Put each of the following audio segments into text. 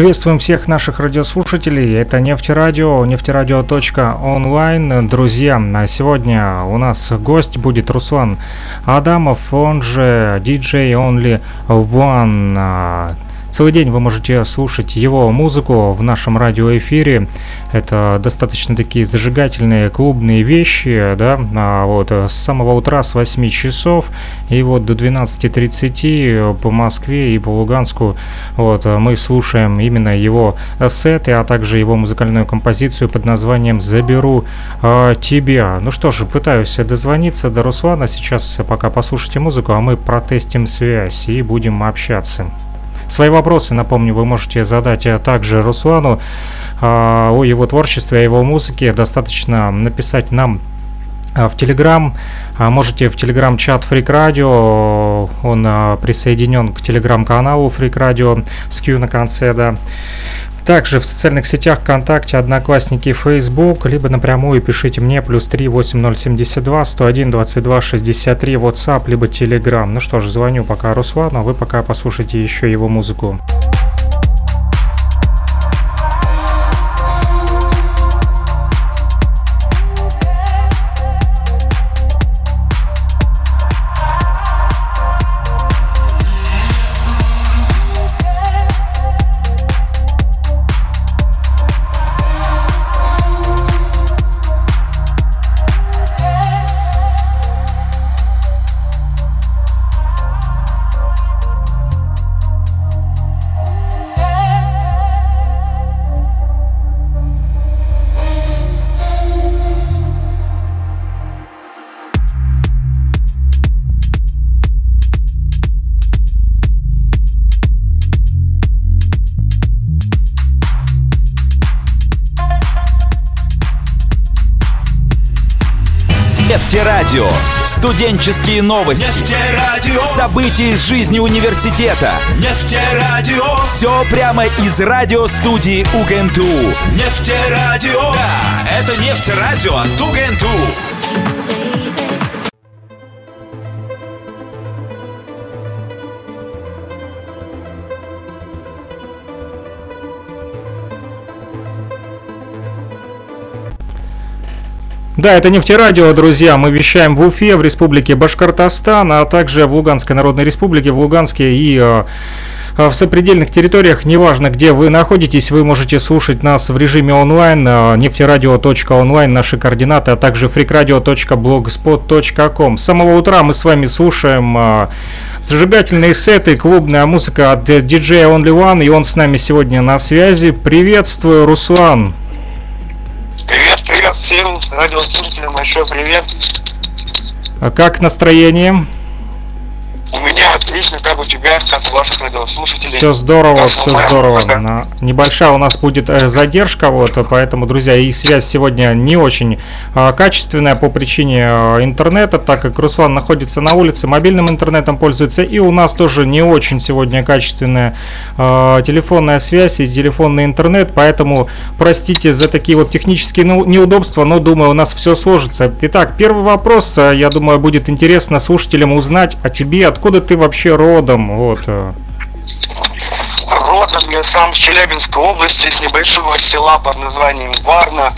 Приветствуем всех наших радиослушателей, это Нефти Радио, нефтерадио.онлайн. Друзья, сегодня у нас гость будет Руслан Адамов, он же DJ Only One. Целый день вы можете слушать его музыку в нашем радиоэфире. Это достаточно такие зажигательные клубные вещи, да, вот с самого утра с 8 часов и вот до 12:30 по Москве и по Луганску. Вот мы слушаем именно его сеты, а также его музыкальную композицию под названием «Заберу тебя». Ну что же, пытаюсь дозвониться до Руслана. Сейчас пока послушайте музыку, а мы протестим связь и будем общаться. Свои вопросы, напомню, вы можете задать также Руслану о его творчестве, о его музыке. Достаточно написать нам в Телеграм. Можете в Телеграм-чат Фрик-Радио. Он присоединен к Телеграм-каналу Фрик-Радио с Q на конце, да. Также в социальных сетях ВКонтакте, Одноклассники, Facebook, либо напрямую пишите мне +3 8072 101 22 63 WhatsApp, либо Telegram. Ну что ж, звоню пока Руслану, а вы пока послушайте еще его музыку. Нефтерадио. Студенческие новости. Нефтерадио. События из жизни университета. Нефтерадио. Все прямо из радиостудии УГНТУ. Нефтерадио. Да, это Нефтерадио от УГНТУ. Да, это Нефти Радио, друзья. Мы вещаем в Уфе, в Республике Башкортостан, а также в Луганской Народной Республике, в Луганске и в сопредельных территориях. Неважно, где вы находитесь, вы можете слушать нас в режиме онлайн. Нефтерадио.онлайн, наши координаты, а также freakradio.blogspot.com. С самого утра мы с вами слушаем зажигательные сеты, клубная музыка от DJ Only One, и он с нами сегодня на связи. Приветствую, Руслан! Привет всем радиослушателям, большой привет. А как настроение? У меня отлично, как у тебя, как у ваших радиослушателей. Все здорово, все здорово. Небольшая у нас будет задержка, вот, поэтому, друзья, и связь сегодня не очень качественная по причине интернета, так как Руслан находится на улице, мобильным интернетом пользуется, и у нас тоже не очень сегодня качественная телефонная связь и телефонный интернет, поэтому простите за такие вот технические неудобства, но, думаю, у нас все сложится. Итак, первый вопрос, я думаю, будет интересно слушателям узнать о тебе, откуда. Откуда ты вообще родом? Вот. Родом я сам в Челябинской области, с небольшого села под названием Варна.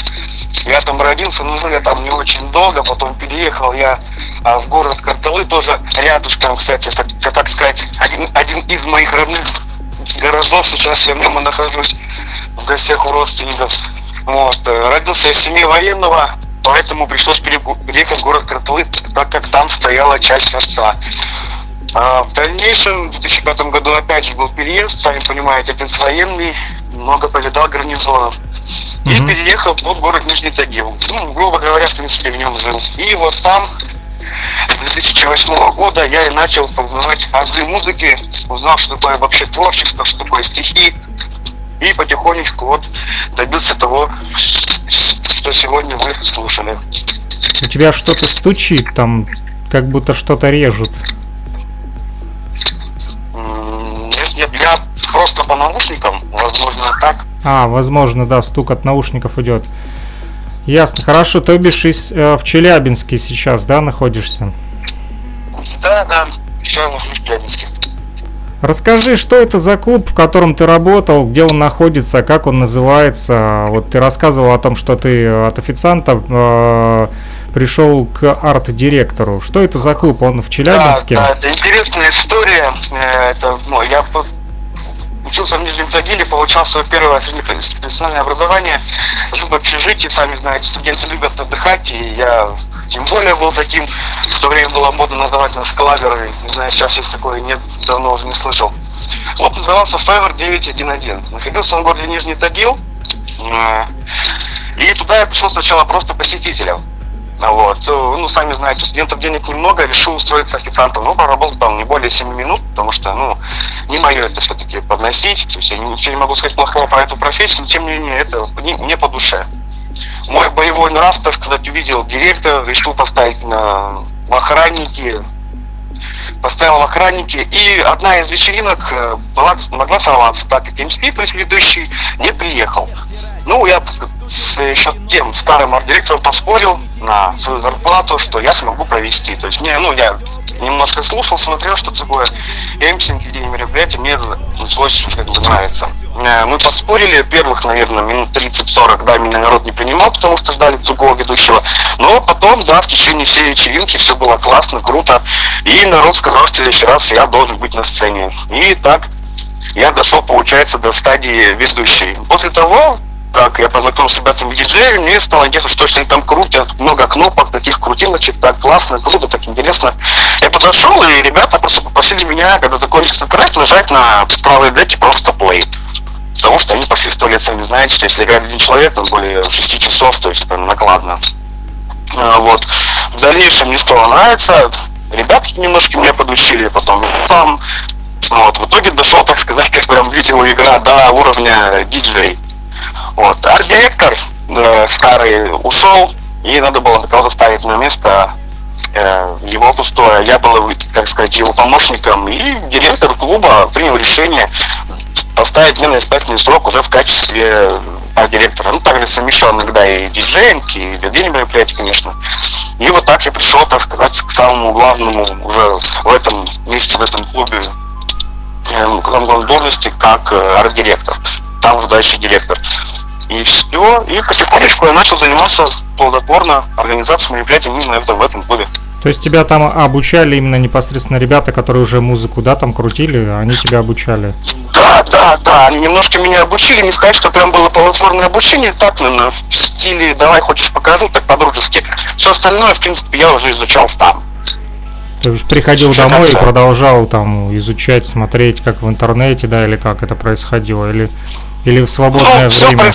Я там родился, но жил я там не очень долго, потом переехал я в город Карталы, тоже рядышком, кстати, так сказать, один из моих родных городов. Сейчас я в нем нахожусь в гостях у родственников. Вот. Родился я в семье военного, поэтому пришлось переехать в город Карталы, так как там стояла часть отца. В дальнейшем, в 2005 году опять же был переезд, сами понимаете, отец военный, много повидал гарнизонов. И переехал в город Нижний Тагил. Ну, грубо говоря, в принципе, в нем жил. И вот там, с 2008 года я и начал познавать азы музыки, узнал, что такое вообще творчество, что такое стихи. И потихонечку вот добился того, что сегодня мы слушали. У тебя что-то стучит там, как будто что-то режет. Я просто по наушникам, возможно, так. Возможно, да, стук от наушников идет. Ясно, хорошо, ты бишь в Челябинске сейчас, да, находишься? Да, сейчас нахожусь в Челябинске. Расскажи, что это за клуб, в котором ты работал, где он находится, как он называется. Вот ты рассказывал о том, что ты от официанта пришел к арт-директору. Что это за клуб? Он в Челябинске? Да, это интересная история. Это, ну, я учился в Нижнем Тагиле, получал свое первое среднепрофессиональное образование. Жил в общежитии, сами знаете, студенты любят отдыхать, и я тем более был таким. В то время было модно называть нас клаберами. Не знаю, сейчас есть такое, нет, давно уже не слышал. Клуб назывался Favor 911. Находился он в городе Нижний Тагил. И туда я пришел сначала просто посетителем. Вот. Ну, сами знаете, у студентов денег немного, решил устроиться официантом, но проработал там не более 7 минут, потому что, ну, не мое это все-таки подносить, то есть я ничего не могу сказать плохого про эту профессию, но тем не менее, это мне по душе. Мой боевой нрав, так сказать, увидел директор, решил поставить на охранники, поставил в охранники, и одна из вечеринок могла сорваться, так как DMC, то есть ведущий, не приехал. Ну, я с еще тем старым арт-директором поспорил на свою зарплату, что я смогу провести. То есть мне, ну, я немножко слушал, смотрел, что такое эмпсинг, идеи мероприятия, мне началось как бы нравится. Мы поспорили, первых, наверное, минут 30-40, да, меня народ не принимал, потому что ждали другого ведущего. Но потом, да, в течение всей вечеринки все было классно, круто. И народ сказал, что в следующий раз я должен быть на сцене. И так я дошел, получается, до стадии ведущей. После того, как я познакомился с ребятами-диджеями, мне стало интересно, что они там крутят, много кнопок, таких крутилочек, так классно, круто, так интересно. Я подошел, и ребята просто попросили меня, когда закончится трек, нажать на правый деки просто play. Потому что они пошли 100 лет, сами знаете, что если играет один человек, там более 6 часов, то есть там накладно. Вот. В дальнейшем мне стало нравится, ребятки немножко меня подучили, потом сам. Вот. В итоге дошел, так сказать, как прям видеоигра игра до уровня диджей. Вот, арт-директор старый ушел, и надо было кого-то ставить на место его пустое. Я был, так сказать, его помощником, и директор клуба принял решение поставить мне на испытательный срок уже в качестве арт-директора. Ну, также совмещен иногда и диджейнг, и людей мероприятий, конечно. И вот так я пришел, так сказать, к самому главному уже в этом месте, в этом клубе, к главной должности, как арт-директор. Там уже дальше директор. И все, и потихонечку я начал заниматься плодотворно организацией мероприятий именно в этом клубе. То есть тебя там обучали именно непосредственно ребята, которые уже музыку, да, там крутили, они тебя обучали? Да, они немножко меня обучили, не сказать, что прям было плодотворное обучение, так, наверное, в стиле «давай хочешь покажу», так по-дружески. Все остальное, в принципе, я уже изучал там. Ты уже приходил домой и продолжал там изучать, смотреть, как в интернете, да, или как это происходило, или в свободное время?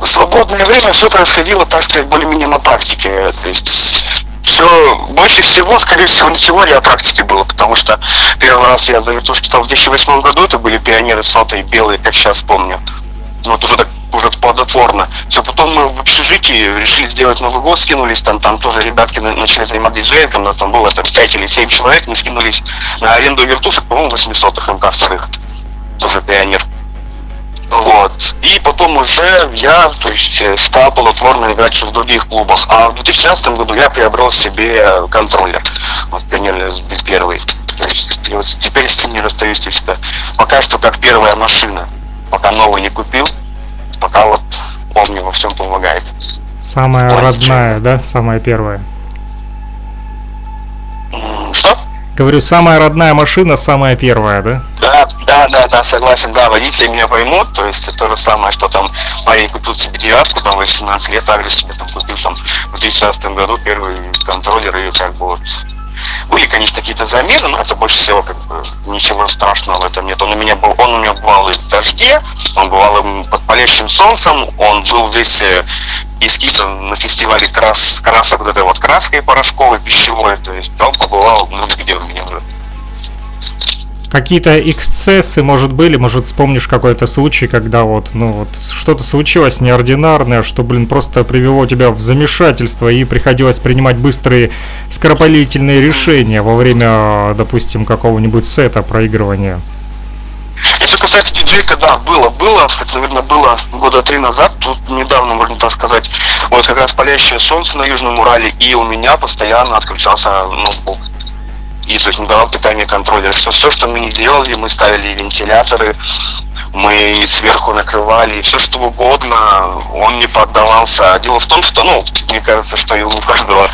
В свободное время все происходило, так сказать, более-менее на практике. То есть все, больше всего, скорее всего, не теория, а практики было, потому что первый раз я за вертушки стал в 2008 году, это были пионеры сотые белые, как сейчас помню. Вот уже так, уже плодотворно. Все, потом мы в общежитии решили сделать Новый год, скинулись, там тоже ребятки начали заниматься диджеем, но там было 5 или 7 человек, мы скинулись на аренду вертушек, по-моему, 800-х МК вторых, тоже пионер. Вот. И потом уже я, то есть, стал плодотворно играть в других клубах. А в 2016 году я приобрел себе контроллер. Вот Pioneer SB1. То есть, и вот теперь с ним не расстаюсь, чисто. Пока что как первая машина. Пока новую не купил. Пока вот помню, во всем помогает. Самая родная, чем? Да? Самая первая. Что? Говорю, самая родная машина, самая первая, да? Да, согласен, да, водители меня поймут, то есть это то же самое, что там парень купил себе 9, там 18 лет, также себе там купил там в 2016 году первый контроллер, и как бы вот. Были, конечно, какие-то замены, но это больше всего как бы ничего страшного в этом нет. Он у меня бывал и в дожде, он бывал и под палящим солнцем, он был весь искитан на фестивале красок, вот этой вот краской порошковой, пищевой, то есть он побывал, ну, где у меня уже. Какие-то эксцессы, может, были, может, вспомнишь какой-то случай, когда вот, ну, вот что-то случилось неординарное, что, блин, просто привело тебя в замешательство и приходилось принимать быстрые, скоропалительные решения во время, допустим, какого-нибудь сета, проигрывания? Если касается диджейка, да, было, это, наверное, было года 3 назад, тут недавно, можно так сказать, вот как раз палящее солнце на Южном Урале, и у меня постоянно отключался ноутбук. и то есть не давал питание контроллера. Все, что мы не делали, мы ставили вентиляторы, мы сверху накрывали, все что угодно, он не поддавался. Дело в том, что, ну, мне кажется, что и у каждого,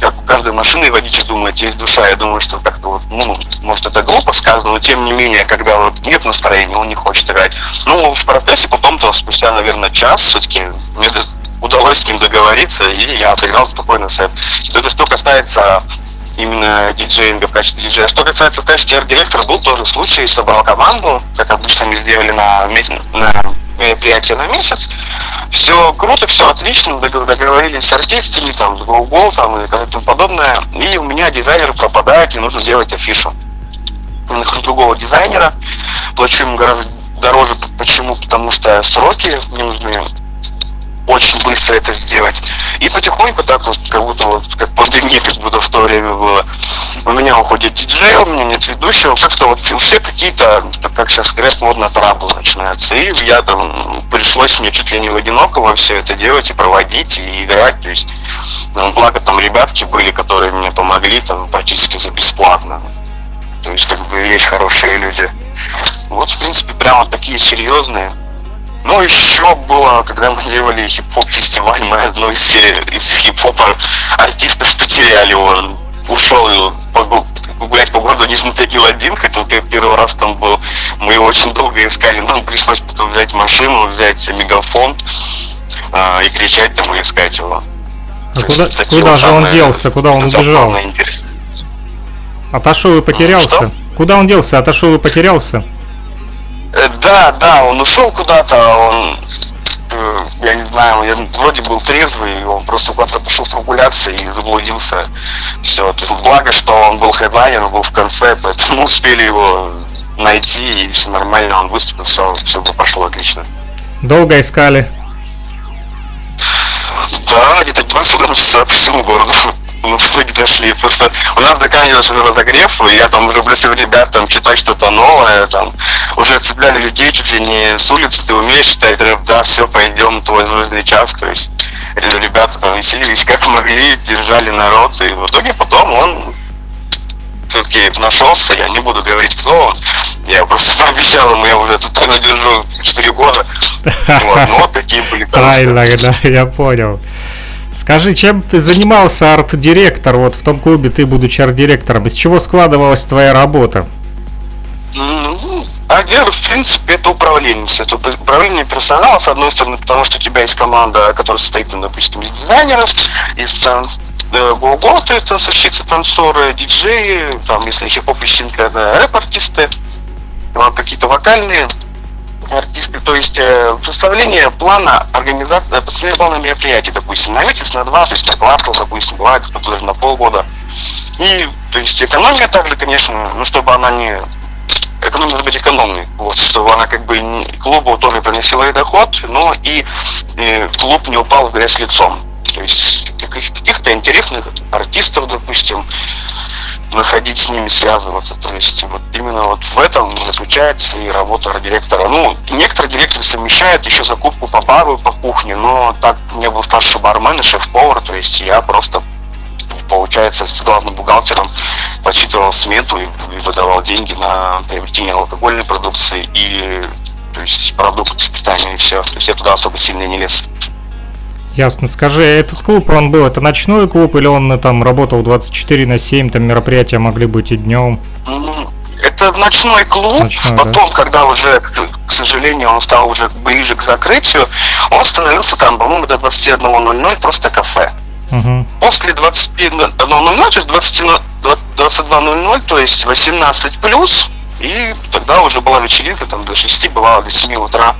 как у каждой машины водитель думает, есть душа. Я думаю, что как-то вот, ну, может, это глупо сказано, но тем не менее, когда вот нет настроения, он не хочет играть. Ну, в процессе потом-то, спустя, наверное, час, все-таки мне удалось с ним договориться, и я отыграл спокойно сет. Это что касается именно диджеинга в качестве диджея. Что касается в качестве арт-директора, был тоже случай, собрал команду, как обычно мы сделали на мероприятие на месяц. Все круто, все отлично, договорились с артистами, там, с Google, там, и тому подобное. И у меня дизайнер пропадает, и нужно делать афишу. Я нахожу другого дизайнера, плачу ему гораздо дороже. Почему? Потому что сроки мне нужны очень быстро это сделать. И потихоньку так вот, как будто вот, как пандемия, как будто в то время было. У меня уходит диджей, у меня нет ведущего, как-то вот у всех какие-то, как сейчас говорят, модно траблы начинаются. И я там, пришлось мне чуть ли не в одинокого все это делать и проводить, и играть. То есть, ну, благо там ребятки были, которые мне помогли там практически за бесплатно. То есть, как бы, есть хорошие люди. Вот, в принципе, прямо такие серьезные. Ну, еще было, когда мы делали хип-хоп-фестиваль, мы одну из хип-хопа артистов потеряли, он ушел гулять по городу Нижний Тагил один, хотя первый раз там был, мы его очень долго искали, нам пришлось потом взять машину, взять мегафон и кричать там и искать его. А куда же он делся, куда он убежал? Отошел и потерялся. Что? Куда он делся, отошел и потерялся? Да, он ушел куда-то, он, я не знаю, я вроде был трезвый, он просто куда-то пошел прогуляться и заблудился. Все, благо, что он был хедлайнер, был в конце, поэтому успели его найти, и все нормально, он выступил, все пошло отлично. Долго искали? Да, где-то 2-3 часа по всему городу. Мы в суде дошли, просто у нас заканчивался разогрев, и я там уже просил ребят там читать что-то новое, там уже цепляли людей чуть ли не с улицы, ты умеешь читать рэп, да, все, пойдем, твой звездный час, то есть ребята там веселились как могли, держали народ, и в итоге потом он все-таки нашелся, я не буду говорить кто он, я просто пообещал ему, я уже тут держу 4 года, ну вот такие были. Правильно, да, я понял. Скажи, чем ты занимался, арт-директор, вот в том клубе, ты, будучи арт-директором, из чего складывалась твоя работа? Ну, в принципе, это управление. Это управление персонала, с одной стороны, потому что у тебя есть команда, которая состоит, ну, допустим, из дизайнеров, из гоу-готы, танцовщицы, танцоры, диджеи, там, если хип-хоп вечеринка, это рэп-артисты, какие-то вокальные артисты, то есть представление плана организации, представление плана мероприятий, допустим, на месяц, на два, то есть на квартал, допустим, бывает, кто-то даже на полгода. И, то есть, экономия также, конечно, ну, чтобы она не... Экономия должна быть экономной, вот, чтобы она как бы не... клубу тоже приносила и доход, но и клуб не упал в грязь лицом. То есть каких-то интересных артистов, допустим, находить с ними, связываться, то есть вот именно вот в этом заключается и работа директора. Ну, некоторые директоры совмещают еще закупку по бару, по кухне, но так мне был старший бармен и шеф-повар, то есть я просто, получается, с главным бухгалтером подсчитывал смету и выдавал деньги на приобретение алкогольной продукции и, то есть, продукты питания и все, то есть я туда особо сильно не лез. Ясно. Скажи, этот клуб, он был, это ночной клуб или он там работал 24/7, там мероприятия могли быть и днем? Это ночной клуб, ночной, потом, да? Когда уже, к сожалению, он стал уже ближе к закрытию, он становился там, по-моему, до 21:00 просто кафе. Угу. После 21:00, то есть 22:00, то есть 18+, и тогда уже была вечеринка, там до 6, бывало до 7 утра.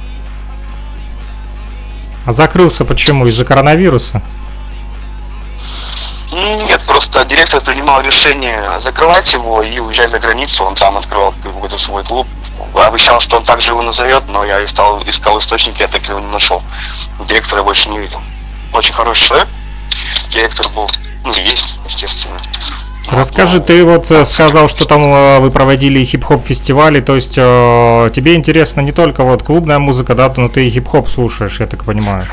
А закрылся почему? Из-за коронавируса? Нет, просто директор принимал решение закрывать его и уезжать за границу. Он там открывал какой-то свой клуб. Обещал, что он также его назовет, но я искал источники, я так его не нашел. Директора я больше не видел. Очень хороший человек. Директор был, ну, есть, естественно. Расскажи, ты вот сказал, что там вы проводили хип-хоп фестивали, то есть тебе интересна не только вот клубная музыка, да, но ты и хип-хоп слушаешь, я так понимаю.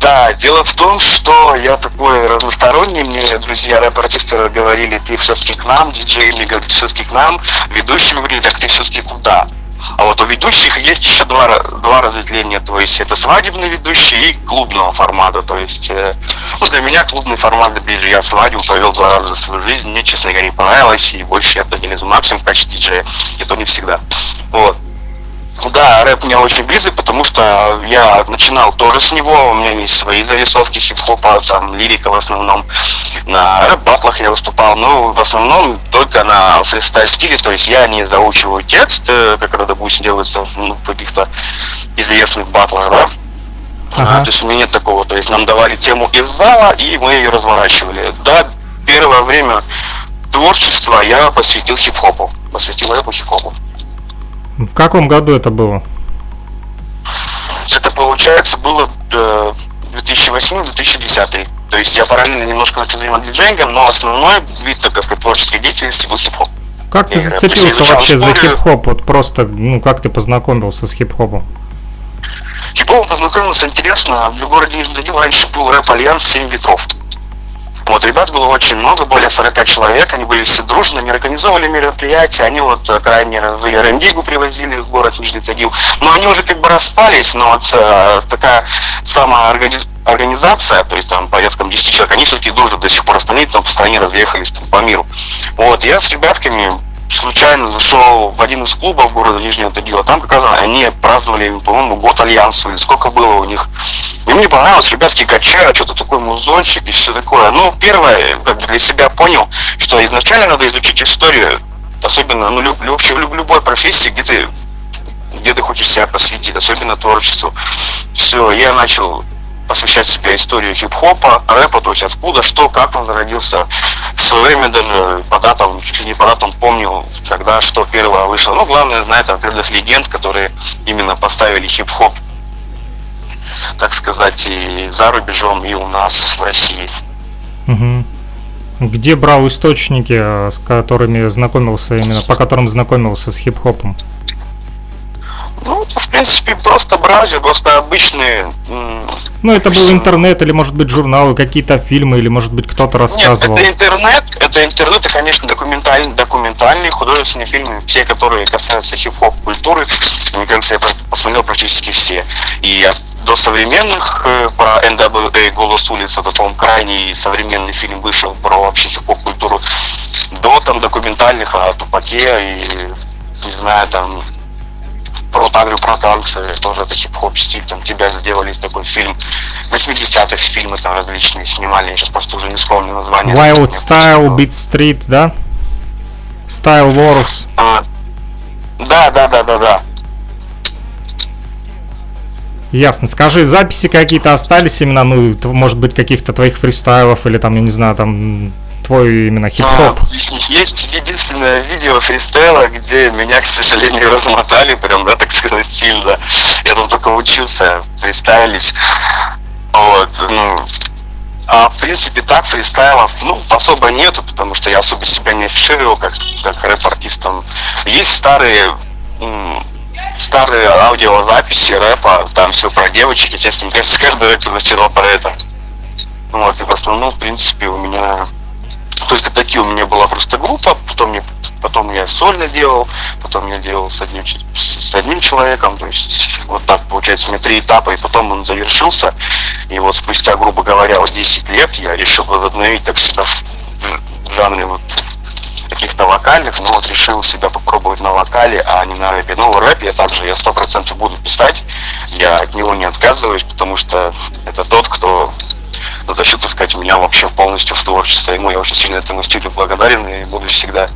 Да, дело в том, что я такой разносторонний, мне друзья рэп-артисты говорили, ты все-таки к нам, диджей мне говорит, ты все-таки к нам, ведущие говорили, так ты все-таки куда? А вот у ведущих есть еще два разветвления, то есть это свадебный ведущий и клубного формата, то есть ну, для меня клубный формат ближе, я свадьбу провел 2 раза за свою жизнь, мне, честно говоря, не понравилось, и больше я туда не занимался в качестве диджея, и то не всегда, вот. Да, рэп мне очень близок, потому что я начинал тоже с него, у меня есть свои зарисовки хип-хопа, там лирика в основном, на рэп-батлах я выступал, но в основном только на фристайл-стиле, то есть я не заучиваю текст, как это, допустим, делается в каких-то известных батлах, да? Ага. То есть у меня нет такого, то есть нам давали тему из зала, и мы ее разворачивали. Да, первое время творчества я посвятил хип-хопу, посвятил рэпу хип-хопу. В каком году это было? Это, получается, было 2008-2010. То есть я параллельно немножко начал заниматься диджеингом, но основной вид, так сказать, творческой деятельности был хип-хоп. Как ты зацепился вообще за хип-хоп? Вот просто, ну, как ты познакомился с хип-хопом? Хип-хопом познакомился, интересно. В городе Нижний Тагил раньше был рэп-альянс «Семь ветров». Вот, ребят было очень много, более 40 человек, они были все дружно, они организовывали мероприятия, они вот крайне разы рендигу привозили в город Нижний Тагил, но они уже как бы распались, но вот такая самоорганизация, то есть там порядка 10 человек, они все-таки дружат до сих пор, остальные там по стране разъехались там, по миру. Вот, я с ребятками случайно зашел в один из клубов города Нижнего Тагила, там как раз они праздновали, по-моему, год Альянсу, или сколько было у них. И мне понравилось, ребятки качают, что-то такой музончик и все такое. Ну, первое, для себя понял, что изначально надо изучить историю, особенно, ну, вообще в любой профессии, где ты хочешь себя посвятить, особенно творчеству. Все, я начал посвящать себя историю хип-хопа, рэпа, то есть откуда, что, как он зародился. В свое время даже по датам, чуть ли не по датам помнил, когда что первое вышло. Ну, главное, знает определенных легенд, которые именно поставили хип-хоп, так сказать, и за рубежом, и у нас в России. Угу. Где брал источники, с которыми знакомился, именно по которым знакомился с хип-хопом? Ну, в принципе, просто браузер, просто обычные... Ну, это был интернет, или, может быть, журналы, какие-то фильмы, или, может быть, кто-то рассказывал. Нет, это интернет, и, конечно, документальные художественные фильмы, все, которые касаются хип-хоп культуры, мне кажется, я посмотрел практически все. И до современных, про NWA «Голос улиц», это, по-моему, крайний современный фильм вышел про вообще хип-хоп культуру, до, там, документальных о Тупаке и, не знаю, там... про танцы, тоже это хип-хоп стиль, там тебя сделали такой фильм, 80-х фильмы там различные снимали, я сейчас просто уже не вспомню название. Wild Style, Beat Street, да? Style Wars. Да. Ясно, скажи, записи какие-то остались именно, ну, может быть, каких-то твоих фристайлов или там, я не знаю, там... Твой именно хип-хоп. Есть единственное видео фристайла, где меня, к сожалению, размотали, прям, да, так сказать, сильно. Я там только учился фристайлить. Вот, ну. А в принципе так фристайлов, ну, особо нету, потому что я особо себя не афишировал как рэп-артистом. Есть старые аудиозаписи рэпа, там все про девочек, естественно, кажется, каждый рэп зачитал про это. Вот, и в основном, в принципе, у меня. Только такие у меня была просто группа, потом я сольно делал, потом я делал с одним человеком, то есть вот так получается у меня 3 этапа, и потом он завершился, и вот спустя, грубо говоря, вот 10 лет я решил возобновить так себя в жанре вот каких-то вокальных, но вот решил себя попробовать на вокале, а не на рэпе. Ну, рэп я 100% буду писать, я от него не отказываюсь, потому что это тот, кто... затащил, так сказать, меня вообще полностью в творчество. Ему я очень сильно этому стилю благодарен и буду всегда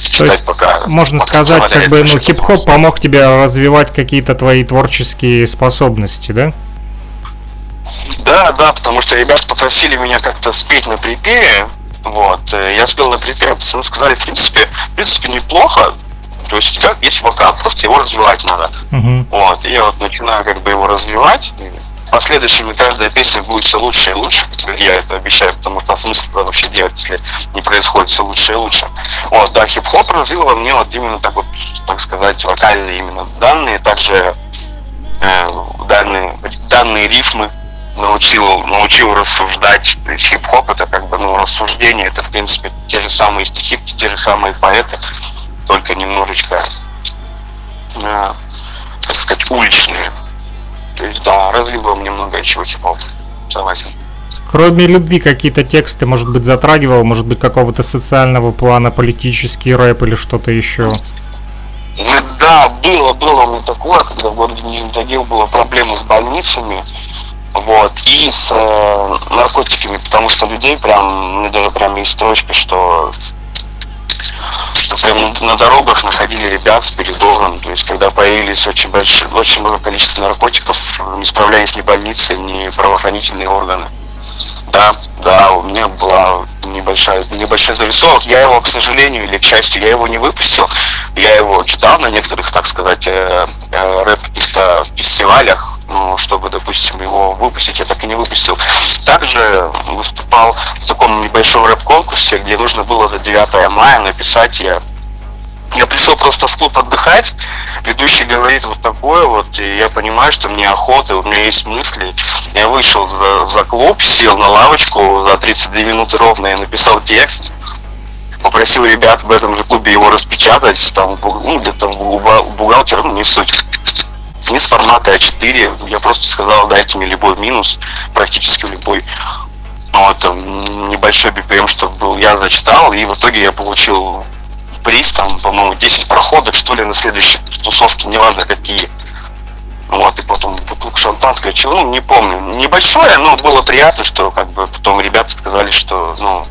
читать, пока... Можно сказать, как бы, ну, хип-хоп помог тебе развивать какие-то твои творческие способности, да? Да, потому что ребят попросили меня как-то спеть на припеве, вот, я спел на припеве, пацаны сказали, в принципе, неплохо, то есть у тебя есть вокал, просто его развивать надо. Угу. Вот, и я вот начинаю как бы его развивать, последующими каждая песня будет все лучше и лучше, я это обещаю, потому что смысл вообще делать, если не происходит все лучше и лучше. Вот, да, хип-хоп развил во мне вот именно так вот, так сказать, вокальные именно данные, также данные данные рифмы, научил рассуждать. Хип-хоп — это как бы, ну, рассуждение, это в принципе те же самые стихи, те же самые поэты, только немножечко, так сказать, уличные. То есть, да, разливаем немного еще хип-хоп, согласен. Кроме любви какие-то тексты, может быть, затрагивал, может быть, какого-то социального плана, политический рэп или что-то еще? Да, было у меня такое, когда в городе Нижний Тагил была проблема с больницами, вот, и с наркотиками, потому что людей прям, у меня даже прям есть строчка, что прям на дорогах находили ребят с передозом, то есть когда появились очень много количества наркотиков, не справлялись ни больницы, ни правоохранительные органы. Да, у меня была небольшой зарисовок. Я его, к сожалению или к счастью, я его не выпустил. Я его читал на некоторых, так сказать, рэп-каких-то фестивалях, но чтобы, допустим, его выпустить, я так и не выпустил. Также выступал в таком небольшом рэп-конкурсе, где нужно было за 9 мая написать. Я пришел просто в клуб отдыхать, ведущий говорит вот такое вот, и я понимаю, что мне охота, у меня есть мысли. Я вышел за клуб, сел на лавочку, за 32 минуты ровно я написал текст, попросил ребят в этом же клубе его распечатать, там, ну, где-то бухгалтер, ну, не суть. Не с формата А4, я просто сказал, дайте мне любой минус, практически любой. Вот, там, небольшой BPM, чтобы был, я зачитал, и в итоге я получил приз, там, по-моему, 10 проходов, что ли, на следующей тусовке, неважно какие. Вот, и потом бутылку шампанского, чего, ну, не помню. Небольшое, но было приятно, что, как бы, потом ребята сказали, что, ну,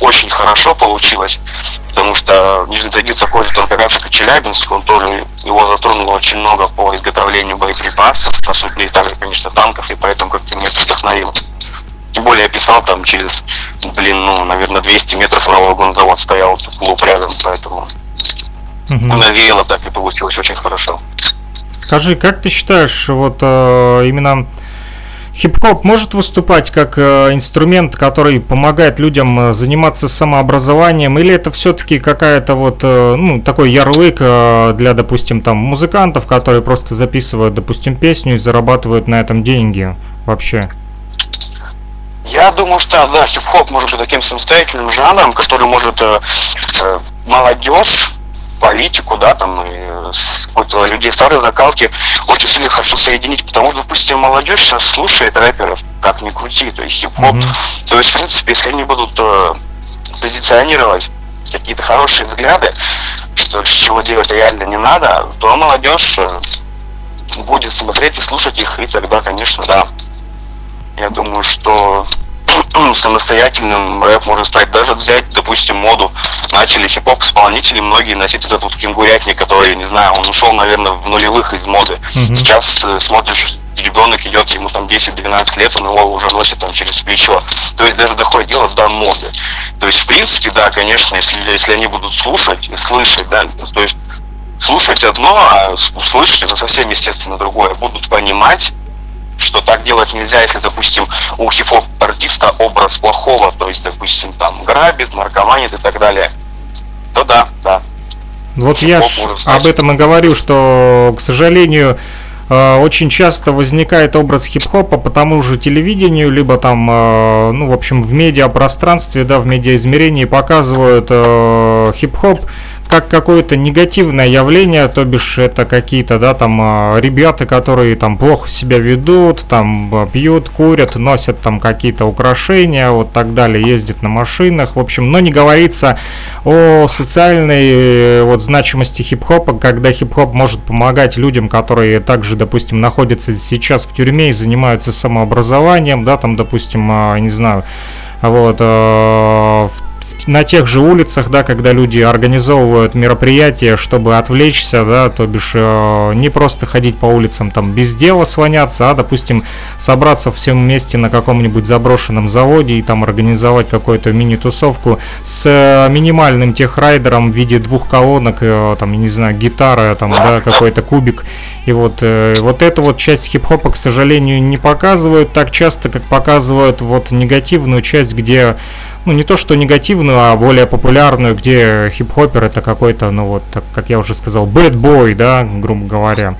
очень хорошо получилось, потому что Нижний Тагил такой же, только как Челябинск, он тоже, его затронуло очень много по изготовлению боеприпасов, по сути, и также, конечно, танков, и поэтому как-то меня вдохновило. Тем более я писал там через, наверное, 200 метров вагонзавод стоял, тут клуб рядом, поэтому навеяло так и получилось очень хорошо. Скажи, как ты считаешь, вот именно хип-хоп может выступать как инструмент, который помогает людям заниматься самообразованием, или это все-таки какая-то вот, такой ярлык для, допустим, там музыкантов, которые просто записывают, допустим, песню и зарабатывают на этом деньги вообще? Я думаю, что да, хип-хоп может быть таким самостоятельным жанром, который может молодежь, политику, да, там, какой-то людей старой закалки очень сильно хорошо соединить, потому что, допустим, молодежь сейчас слушает рэперов, как ни крути, то есть хип-хоп, то есть, в принципе, если они будут позиционировать какие-то хорошие взгляды, что чего делать реально не надо, то молодежь будет смотреть и слушать их, и тогда, конечно, да. Я думаю, что самостоятельным рэп можно стать. Даже взять, допустим, моду. Начали хип-хоп исполнители многие носить этот вот кенгурятник, который, не знаю, он ушел, наверное, в нулевых из моды. Сейчас смотришь, ребенок идет, ему там 10-12 лет, он его уже носит там через плечо. То есть даже доходит дело до моды. То есть, в принципе, да, конечно, если они будут слушать и слышать, да, то есть слушать одно, а услышать это совсем, естественно, другое. Будут понимать, что так делать нельзя, если, допустим, у хип-хоп артиста образ плохого, то есть, допустим, там грабит, наркоманит и так далее, то да. Вот я об этом и говорю, что, к сожалению, очень часто возникает образ хип-хопа по тому же телевидению, либо там, в общем, в медиапространстве, да, в медиаизмерении показывают хип-хоп как какое-то негативное явление, то бишь это какие-то, да, там ребята, которые там плохо себя ведут, там пьют, курят, носят там какие-то украшения, вот так далее, ездят на машинах, в общем, но не говорится о социальной вот значимости хип-хопа, когда хип-хоп может помогать людям, которые также, допустим, находятся сейчас в тюрьме и занимаются самообразованием, да, там, допустим, не знаю, вот, на тех же улицах, да, когда люди организовывают мероприятия, чтобы отвлечься, да, то бишь не просто ходить по улицам там без дела слоняться, а, допустим, собраться всем вместе на каком-нибудь заброшенном заводе и там организовать какую-то мини-тусовку с минимальным техрайдером в виде 2 колонок, там, я не знаю, гитара, там, да, какой-то кубик. И вот эту вот часть хип-хопа, к сожалению, не показывают так часто, как показывают вот негативную часть, где, ну, не то что негативную, а более популярную, где хип-хоппер — это какой-то, ну вот, так, как я уже сказал, бэдбой, да, грубо говоря.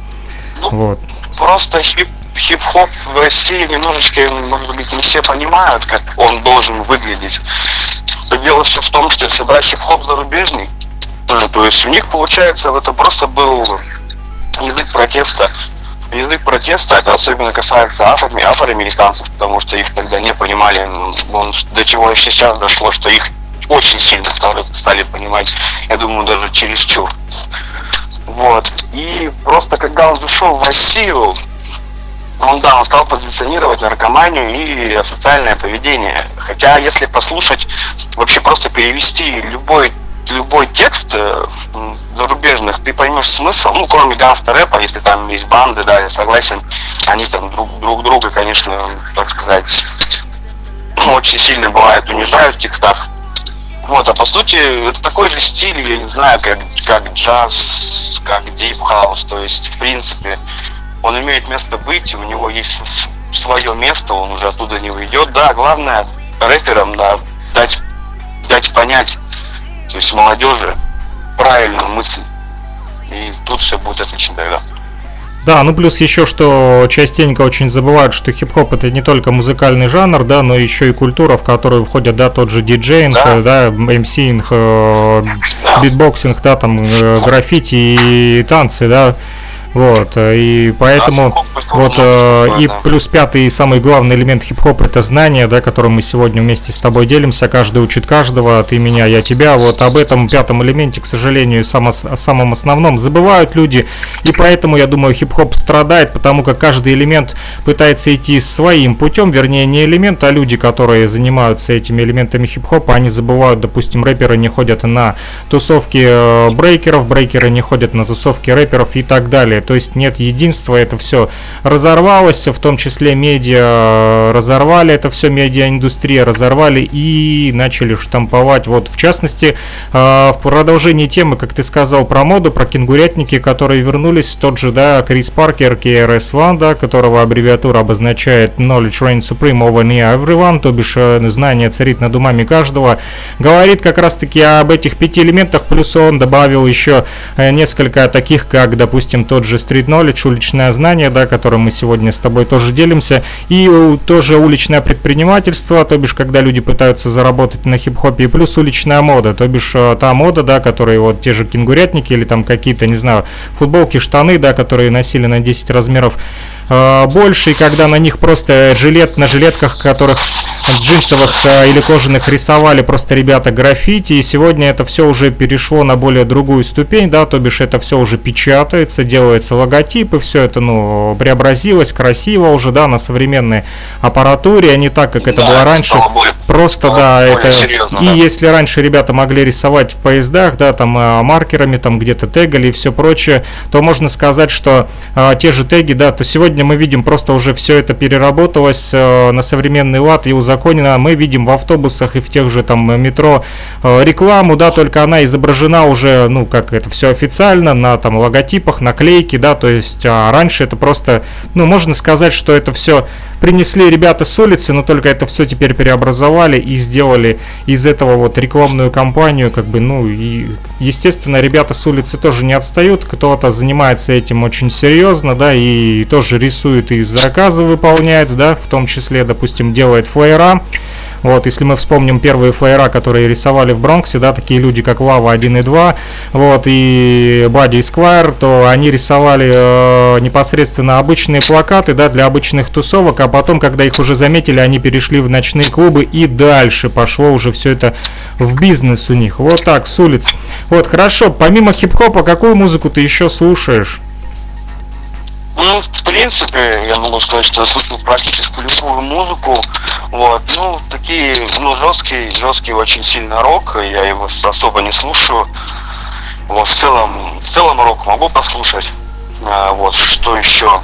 Ну, вот. Просто хип хип-хоп в России немножечко, может быть, не все понимают, как он должен выглядеть. Дело все в том, что если брать хип-хоп зарубежный, то есть у них, получается, это просто был язык протеста. Язык протеста, это особенно касается афроамериканцев, потому что их тогда не понимали, до чего сейчас дошло, что их очень сильно стали понимать, я думаю, даже чересчур. Вот. И просто когда он зашел в Россию, он стал позиционировать наркоманию и асоциальное поведение. Хотя, если послушать, вообще просто перевести любой текст зарубежных, ты поймешь смысл, кроме гангстер-рэпа, если там есть банды, да, я согласен, они там друг друга, конечно, так сказать, очень сильно бывает унижают в текстах. Вот, а по сути, это такой же стиль, я не знаю, как джаз, как Deep House, то есть, в принципе, он имеет место быть, у него есть свое место, он уже оттуда не уйдет. Да, главное рэперам, да, дать понять, то есть молодежи, правильную мысль. И тут все будет отлично тогда. Да, плюс еще, что частенько очень забывают, что хип-хоп это не только музыкальный жанр, да, но еще и культура, в которую входят, да, тот же диджейнг, да, эмсинг, битбоксинг, да, там, граффити и танцы, да. Вот, и поэтому, вот, и плюс пятый и самый главный элемент хип-хопа — это знание, да, которым мы сегодня вместе с тобой делимся, каждый учит каждого, ты меня, я тебя, вот об этом пятом элементе, к сожалению, о самом основном забывают люди, и поэтому, я думаю, хип-хоп страдает, потому как каждый элемент пытается идти своим путем, вернее, не элемент, а люди, которые занимаются этими элементами хип-хопа, они забывают, допустим, рэперы не ходят на тусовки брейкеров, брейкеры не ходят на тусовки рэперов и так далее. То есть нет единства, это все разорвалось, в том числе медиа разорвали, это все медиаиндустрия разорвали и начали штамповать. Вот, в частности, в продолжении темы, как ты сказал, про моду, про кенгурятники, которые вернулись, тот же, да, Крис Паркер, КРС Ван, да, которого аббревиатура обозначает Knowledge Reign Supreme Over Everyone, то бишь знание царит над умами каждого, говорит как раз-таки об этих 5 элементах, плюс он добавил еще несколько таких, как, допустим, тот же Street Knowledge, уличное знание, да, которым мы сегодня с тобой тоже делимся, и тоже уличное предпринимательство, то бишь, когда люди пытаются заработать на хип-хопе, и плюс уличная мода, то бишь, та мода, да, которые вот те же кенгурятники или там какие-то, не знаю, футболки, штаны, да, которые носили на 10 размеров больше, и когда на них просто на жилетках, которых джинсовых или кожаных рисовали просто ребята граффити, и сегодня это все уже перешло на более другую ступень, да, то бишь это все уже печатается, делаются логотипы, все это, преобразилось красиво уже, да, на современной аппаратуре, а не так, как это было раньше. Просто, да, это... Серьезно, и да. Если раньше ребята могли рисовать в поездах, да, там маркерами, там где-то тегали и все прочее, то можно сказать, что те же теги, да, то сегодня мы видим, просто уже все это переработалось на современный лад и узаконено. Мы видим в автобусах и в тех же там метро рекламу, да, только она изображена уже, как это все официально, на там логотипах, наклейки, да, то есть раньше это просто, можно сказать, что это все принесли ребята с улицы, но только это все теперь переобразовали и сделали из этого вот рекламную кампанию, и, естественно, ребята с улицы тоже не отстают, кто-то занимается этим очень серьезно, да, и тоже рисует и заказы выполняет, да, в том числе, допустим, делает флайера. Вот, если мы вспомним первые флайера, которые рисовали в Бронксе, да, такие люди, как Лава 1 и 2, вот, и Бадди и Сквайр, то они рисовали непосредственно обычные плакаты, да, для обычных тусовок, а потом, когда их уже заметили, они перешли в ночные клубы, и дальше пошло уже все это в бизнес у них. Вот так, с улиц. Вот, хорошо, помимо хип-хопа, какую музыку ты еще слушаешь? В принципе, я могу сказать, что я слушаю практически любую музыку. Вот, такие, жесткий очень сильно рок, я его особо не слушаю. Вот, в целом рок могу послушать. Вот, что еще?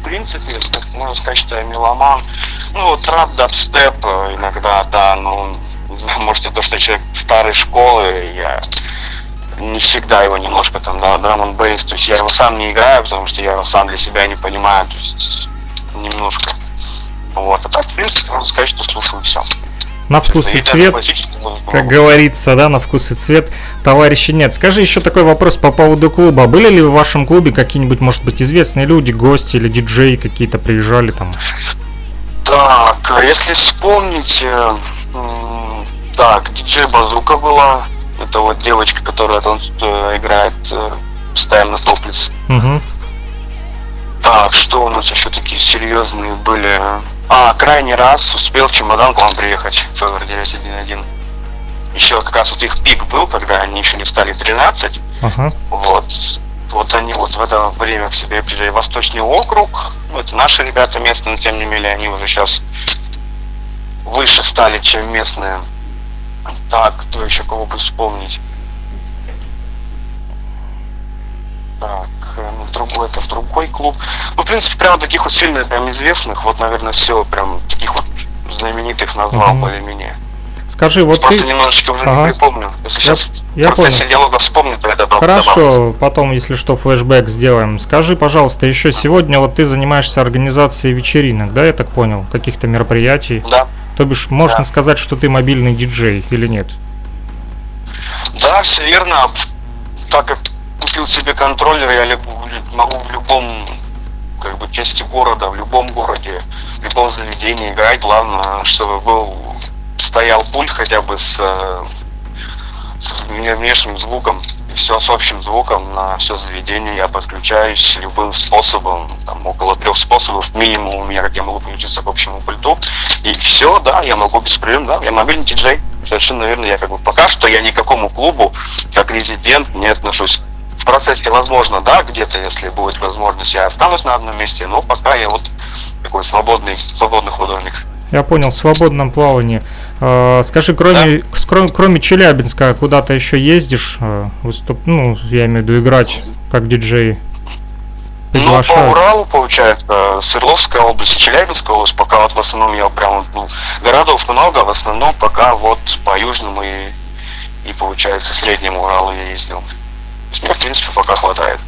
В принципе, можно сказать, что я меломан. Трап, дабстеп, иногда, да, не знаю, может, то, что человек старой школы, я... не всегда его немножко там, да, драм-н-бейс, то есть я его сам не играю, потому что я его сам для себя не понимаю, то есть немножко. Вот, а так, в принципе, можно сказать, что слушаю все. на вкус и цвет, как говорится, да, на вкус и цвет товарищей нет. Скажи еще такой вопрос по поводу клуба. Были ли в вашем клубе какие-нибудь, может быть, известные люди, гости или диджеи какие-то приезжали там? Так, если вспомнить, так, диджей Базука была, это вот девочка, которая играет постоянно топлиц. Угу. Так, что у нас еще такие серьезные были? А, крайний раз успел чемодан к вам приехать, Favor 911. Еще как раз вот их пик был, когда они еще не стали 13. Ага. Вот они вот в это время к себе приезжали. Восточный округ, это наши ребята местные, но тем не менее они уже сейчас выше стали, чем местные. Так, кто еще, кого бы вспомнить? Так, это в другой клуб. Ну, в принципе, прям таких вот сильно прям известных, вот, наверное, все прям таких вот знаменитых назвал более-менее. Скажи, вот просто ты... немножечко уже не припомню. Если сейчас в процессе диалога вспомню, то я добавлю. Хорошо, потом, если что, флешбэк сделаем. Скажи, пожалуйста, еще сегодня вот ты занимаешься организацией вечеринок, да, я так понял, каких-то мероприятий? Да. То бишь, можно сказать, что ты мобильный диджей или нет? Да, все верно. Так как купил себе контроллер, я могу в любом, как бы, части города, в любом городе, в любом заведении играть. Главное, чтобы был, стоял пульт хотя бы с внешним звуком, и все с общим звуком на все заведение. Я подключаюсь любым способом, там около 3 способов минимум у меня, как я могу подключиться к общему пульту. И все, да, я могу без проблем, да, я мобильный диджей, совершенно верно. Я как бы пока что я ни к какому клубу как резидент не отношусь. В процессе, возможно, да, где-то, если будет возможность, я останусь на одном месте, но пока я вот такой свободный художник. Я понял, в свободном плавании. Скажи, кроме Челябинска, куда-то еще ездишь? Ну, я имею в виду играть как диджей. Ну, по Уралу, получается, Свердловская область, Челябинская область, пока вот в основном я прям, ну, городов много, в основном пока вот по Южному и получается, Среднему Уралу я ездил. Мне, в принципе, пока хватает.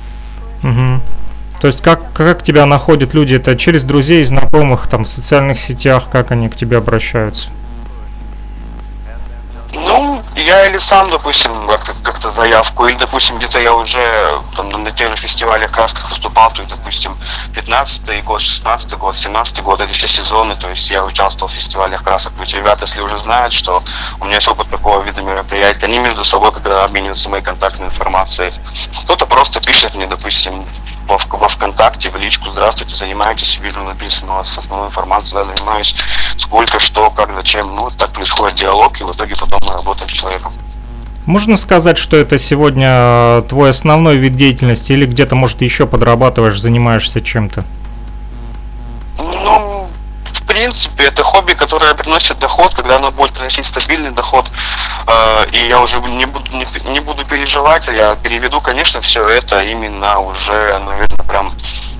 Угу. То есть как тебя находят люди? Это через друзей, знакомых, там, в социальных сетях? Как они к тебе обращаются? Ну, я или сам, допустим, как-то заявку, или, допустим, где-то я уже там на тех же фестивалях красках выступал, то есть, допустим, 15-й год, 16-й год, 17-й год, это все сезоны, то есть я участвовал в фестивалях красок. Ведь ребята, если уже знают, что у меня есть опыт такого вида мероприятия, они между собой, когда обмениваются моей контактной информацией, кто-то просто пишет мне, допустим, во ВКонтакте, в личку: здравствуйте, занимаетесь, вижу, написано у вас основную информацию, да, занимаюсь, сколько, что, как, зачем. Ну, так происходит диалог, и в итоге потом мы работаем с человеком. Можно сказать, что это сегодня твой основной вид деятельности, или где-то, может, еще подрабатываешь, занимаешься чем-то? Ну, в принципе, это хобби, которое приносит доход, когда оно будет приносить стабильный доход, и я уже не буду переживать, я переведу, конечно, все это именно уже, наверное, прям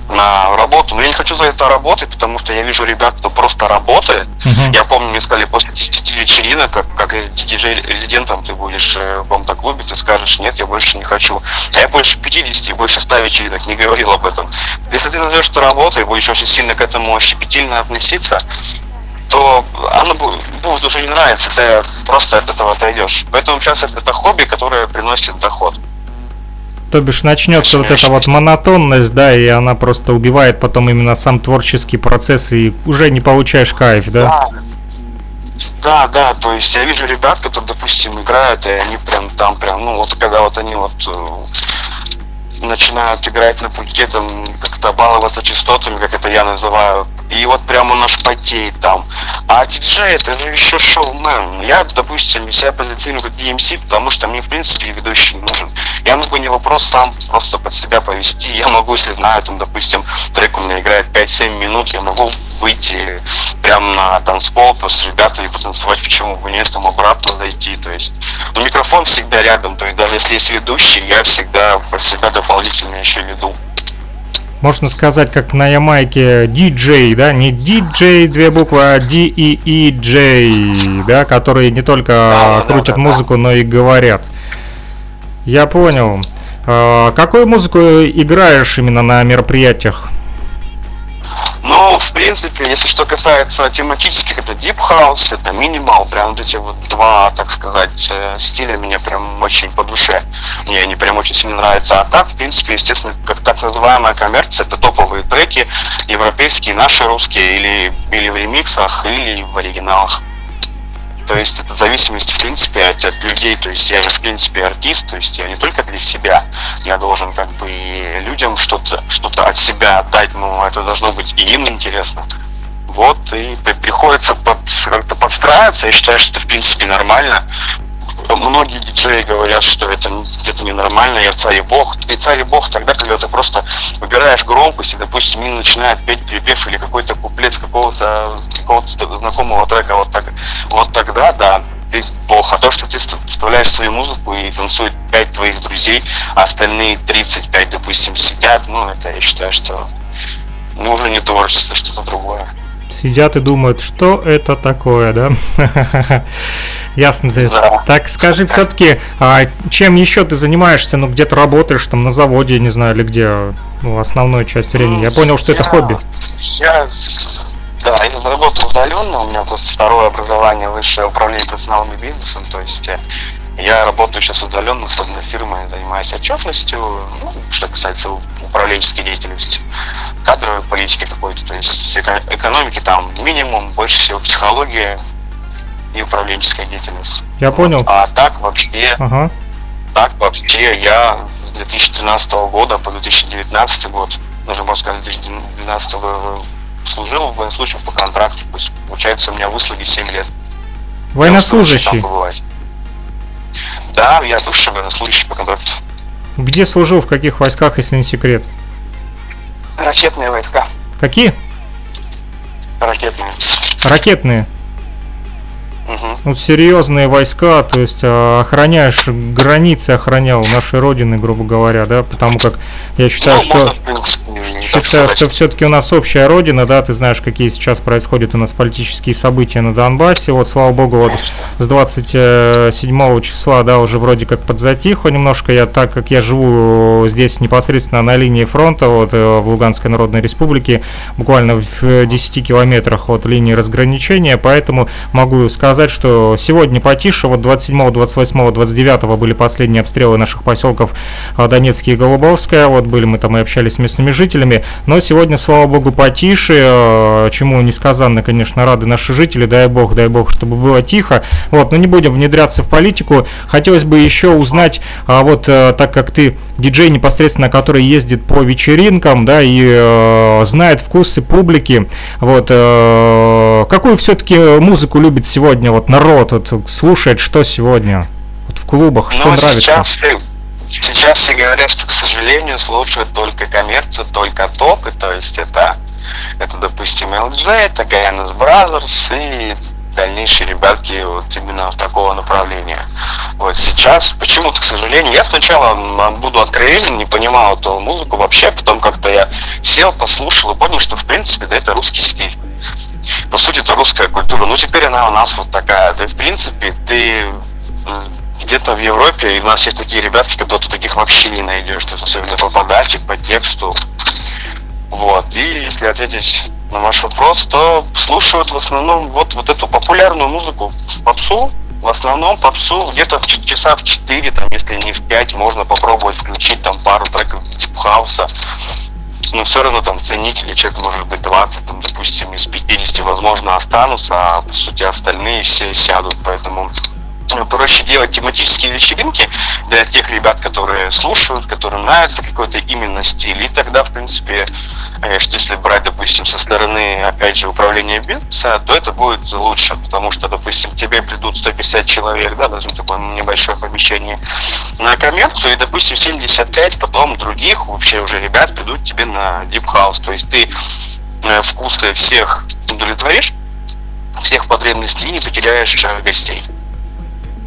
на работу. Но я не хочу за это работать, потому что я вижу ребят, кто просто работает. Я помню, мне сказали, после 10 вечеринок, как диджей-резидентом ты будешь в каком-то клубе, ты скажешь: нет, я больше не хочу. А я больше 50 и больше 100 вечеринок не говорил об этом. Если ты назовешь это работой и будешь очень сильно к этому щепетильно относиться, то оно будет уже не нравится, ты просто от этого отойдешь. Поэтому сейчас это хобби, которое приносит доход. То бишь начнется вот эта вот монотонность, да, и она просто убивает потом именно сам творческий процесс, и уже не получаешь кайф, да? Да, то есть я вижу ребят, которые, допустим, играют, и они прям, ну вот когда вот они вот начинают играть на пульте, там, как-то баловаться частотами, как это я называю, и вот прямо наш потеет там. А диджей — это же еще шоумен. Я, допустим, себя позиционирую как DMC, потому что мне, в принципе, ведущий нужен. Я могу не вопрос сам просто под себя повести. Я могу, если знаю, там, допустим, трек у меня играет 5-7 минут, я могу выйти прямо на танцпол с ребятами, потанцевать, почему бы нет, там, обратно зайти, то есть. Но микрофон всегда рядом, то есть даже если есть ведущий, я всегда под себя дополнительно еще веду. Можно сказать, как на Ямайке, диджей, да, не диджей, 2 буквы, а D-E-E-J, да, которые не только крутят музыку, но и говорят. Я понял. Какую музыку играешь именно на мероприятиях? Ну, Ну, в принципе, если что касается тематических, это Deep House, это минимал, прям вот эти вот два, так сказать, стиля мне прям очень по душе. Мне они прям очень сильно нравятся. А так, в принципе, естественно, как так называемая коммерция, это топовые треки, европейские, наши, русские, или в ремиксах, или в оригиналах. То есть это зависимость, в принципе, от людей. То есть я же, в принципе, артист, то есть я не только для себя. Я должен как бы и людям что-то от себя отдать, но это должно быть и им интересно. Вот, и приходится как-то подстраиваться. Я считаю, что это, в принципе, нормально. Многие диджеи говорят, что это ненормально, я царь и бог. Ты царь и бог тогда, когда ты просто выбираешь громкость, и, допустим, они начинают петь припев или какой-то куплет с какого-то знакомого трека. Вот тогда, да, ты плохо. А то, что ты вставляешь свою музыку и танцует 5 твоих друзей, а остальные 35, допустим, сидят, ну, это я считаю, что уже не творчество, что-то другое. Сидят и думают, что это такое, да? Ясно. Да. Так скажи все-таки, чем еще ты занимаешься? Ну, где-то работаешь там на заводе, не знаю, или где, ну, основную часть времени. Я понял, что это хобби. Я работаю удаленно, у меня просто второе образование высшее, управление персоналом и бизнесом, то есть я работаю сейчас удаленно с одной фирмой, занимаюсь отчетностью, ну, что касается управленческой деятельности, кадровой политики какой-то, то есть экономики там минимум, больше всего психология и управленческая деятельность. Я понял. А так вообще, я с 2013 года по 2019 год, даже можно сказать, 2012 года служил в военслужащем по контракту, то есть получается у меня в услуге 7 лет. Военнослужащий? Да, я бывший военнослужащий по контракту. Где служил, в каких войсках, если не секрет? Ракетные войска. Какие? Ракетные. Ракетные? Угу. Ну, серьезные войска, то есть охраняешь границы, охранял нашей родины, грубо говоря, да, потому как я считаю, что все-таки у нас общая родина, да, ты знаешь, какие сейчас происходят у нас политические события на Донбассе, вот, слава богу, вот с 27 числа, да, уже вроде как подзатихло немножко, я, так как я живу здесь непосредственно на линии фронта, вот, в Луганской Народной Республике, буквально в 10 километрах от линии разграничения, поэтому могу сказать, что сегодня потише, вот 27, 28, 29 были последние обстрелы наших поселков Донецкий и Голубовская, вот были мы там и общались с местными жителями, но сегодня, слава богу, потише, чему несказанно, конечно, рады наши жители, дай бог, чтобы было тихо, вот, но не будем внедряться в политику, хотелось бы еще узнать, вот, так как ты диджей непосредственно, который ездит по вечеринкам, да, и знает вкусы публики, вот, какую все-таки музыку любит сегодня вот народ, вот, слушает, что сегодня вот в клубах, что нравится? Сейчас все говорят, что, к сожалению, слушают только коммерцию, только ток, то есть это допустим, LG, это Guyana's Brothers и дальнейшие ребятки вот именно такого направления. Вот сейчас, почему-то, к сожалению, я сначала, буду откровенен, не понимал эту музыку вообще, потом как-то я сел, послушал и понял, что, в принципе, да, это русский стиль. По сути, это русская культура, но теперь она у нас вот такая. Да и, в принципе, ты где-то в Европе, и у нас есть такие ребятки, когда ты таких вообще не найдешь, то есть особенно по подаче, по тексту. Вот, и если ответить на ваш вопрос, то слушают в основном вот эту популярную музыку, попсу. В основном попсу, где-то в часа в 4, там, если не в 5, можно попробовать включить там пару треков хауса. Но все равно там ценители, человек может быть 20, там, допустим, из 50, возможно, останутся, а по сути остальные все сядут. Поэтому проще делать тематические вечеринки для тех ребят, которые слушают, которым нравится какой-то именно стиль. И тогда, в принципе, что если брать, допустим, со стороны, опять же, управления бизнеса, то это будет лучше, потому что, допустим, к тебе придут 150 человек, да, даже такое небольшое помещение на коммерцию, и, допустим, 75 потом других вообще уже ребят придут тебе на Deep House. То есть ты вкусы всех удовлетворишь, всех потребностей, и не потеряешь гостей.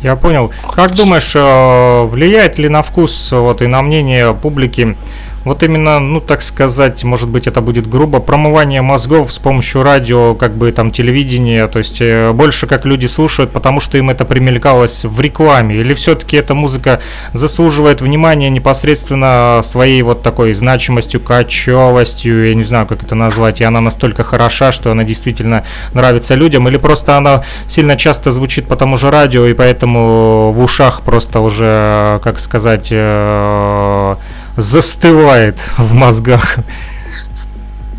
Я понял. Как думаешь, влияет ли на вкус вот и на мнение публики Вот именно, ну так сказать, может быть это будет грубо, промывание мозгов с помощью радио, как бы там телевидения, то есть больше как люди слушают, потому что им это примелькалось в рекламе, или все-таки эта музыка заслуживает внимания непосредственно своей вот такой значимостью, качевостью, я не знаю, как это назвать, и она настолько хороша, что она действительно нравится людям, или просто она сильно часто звучит по тому же радио, и поэтому в ушах просто уже, как сказать, застывает в мозгах.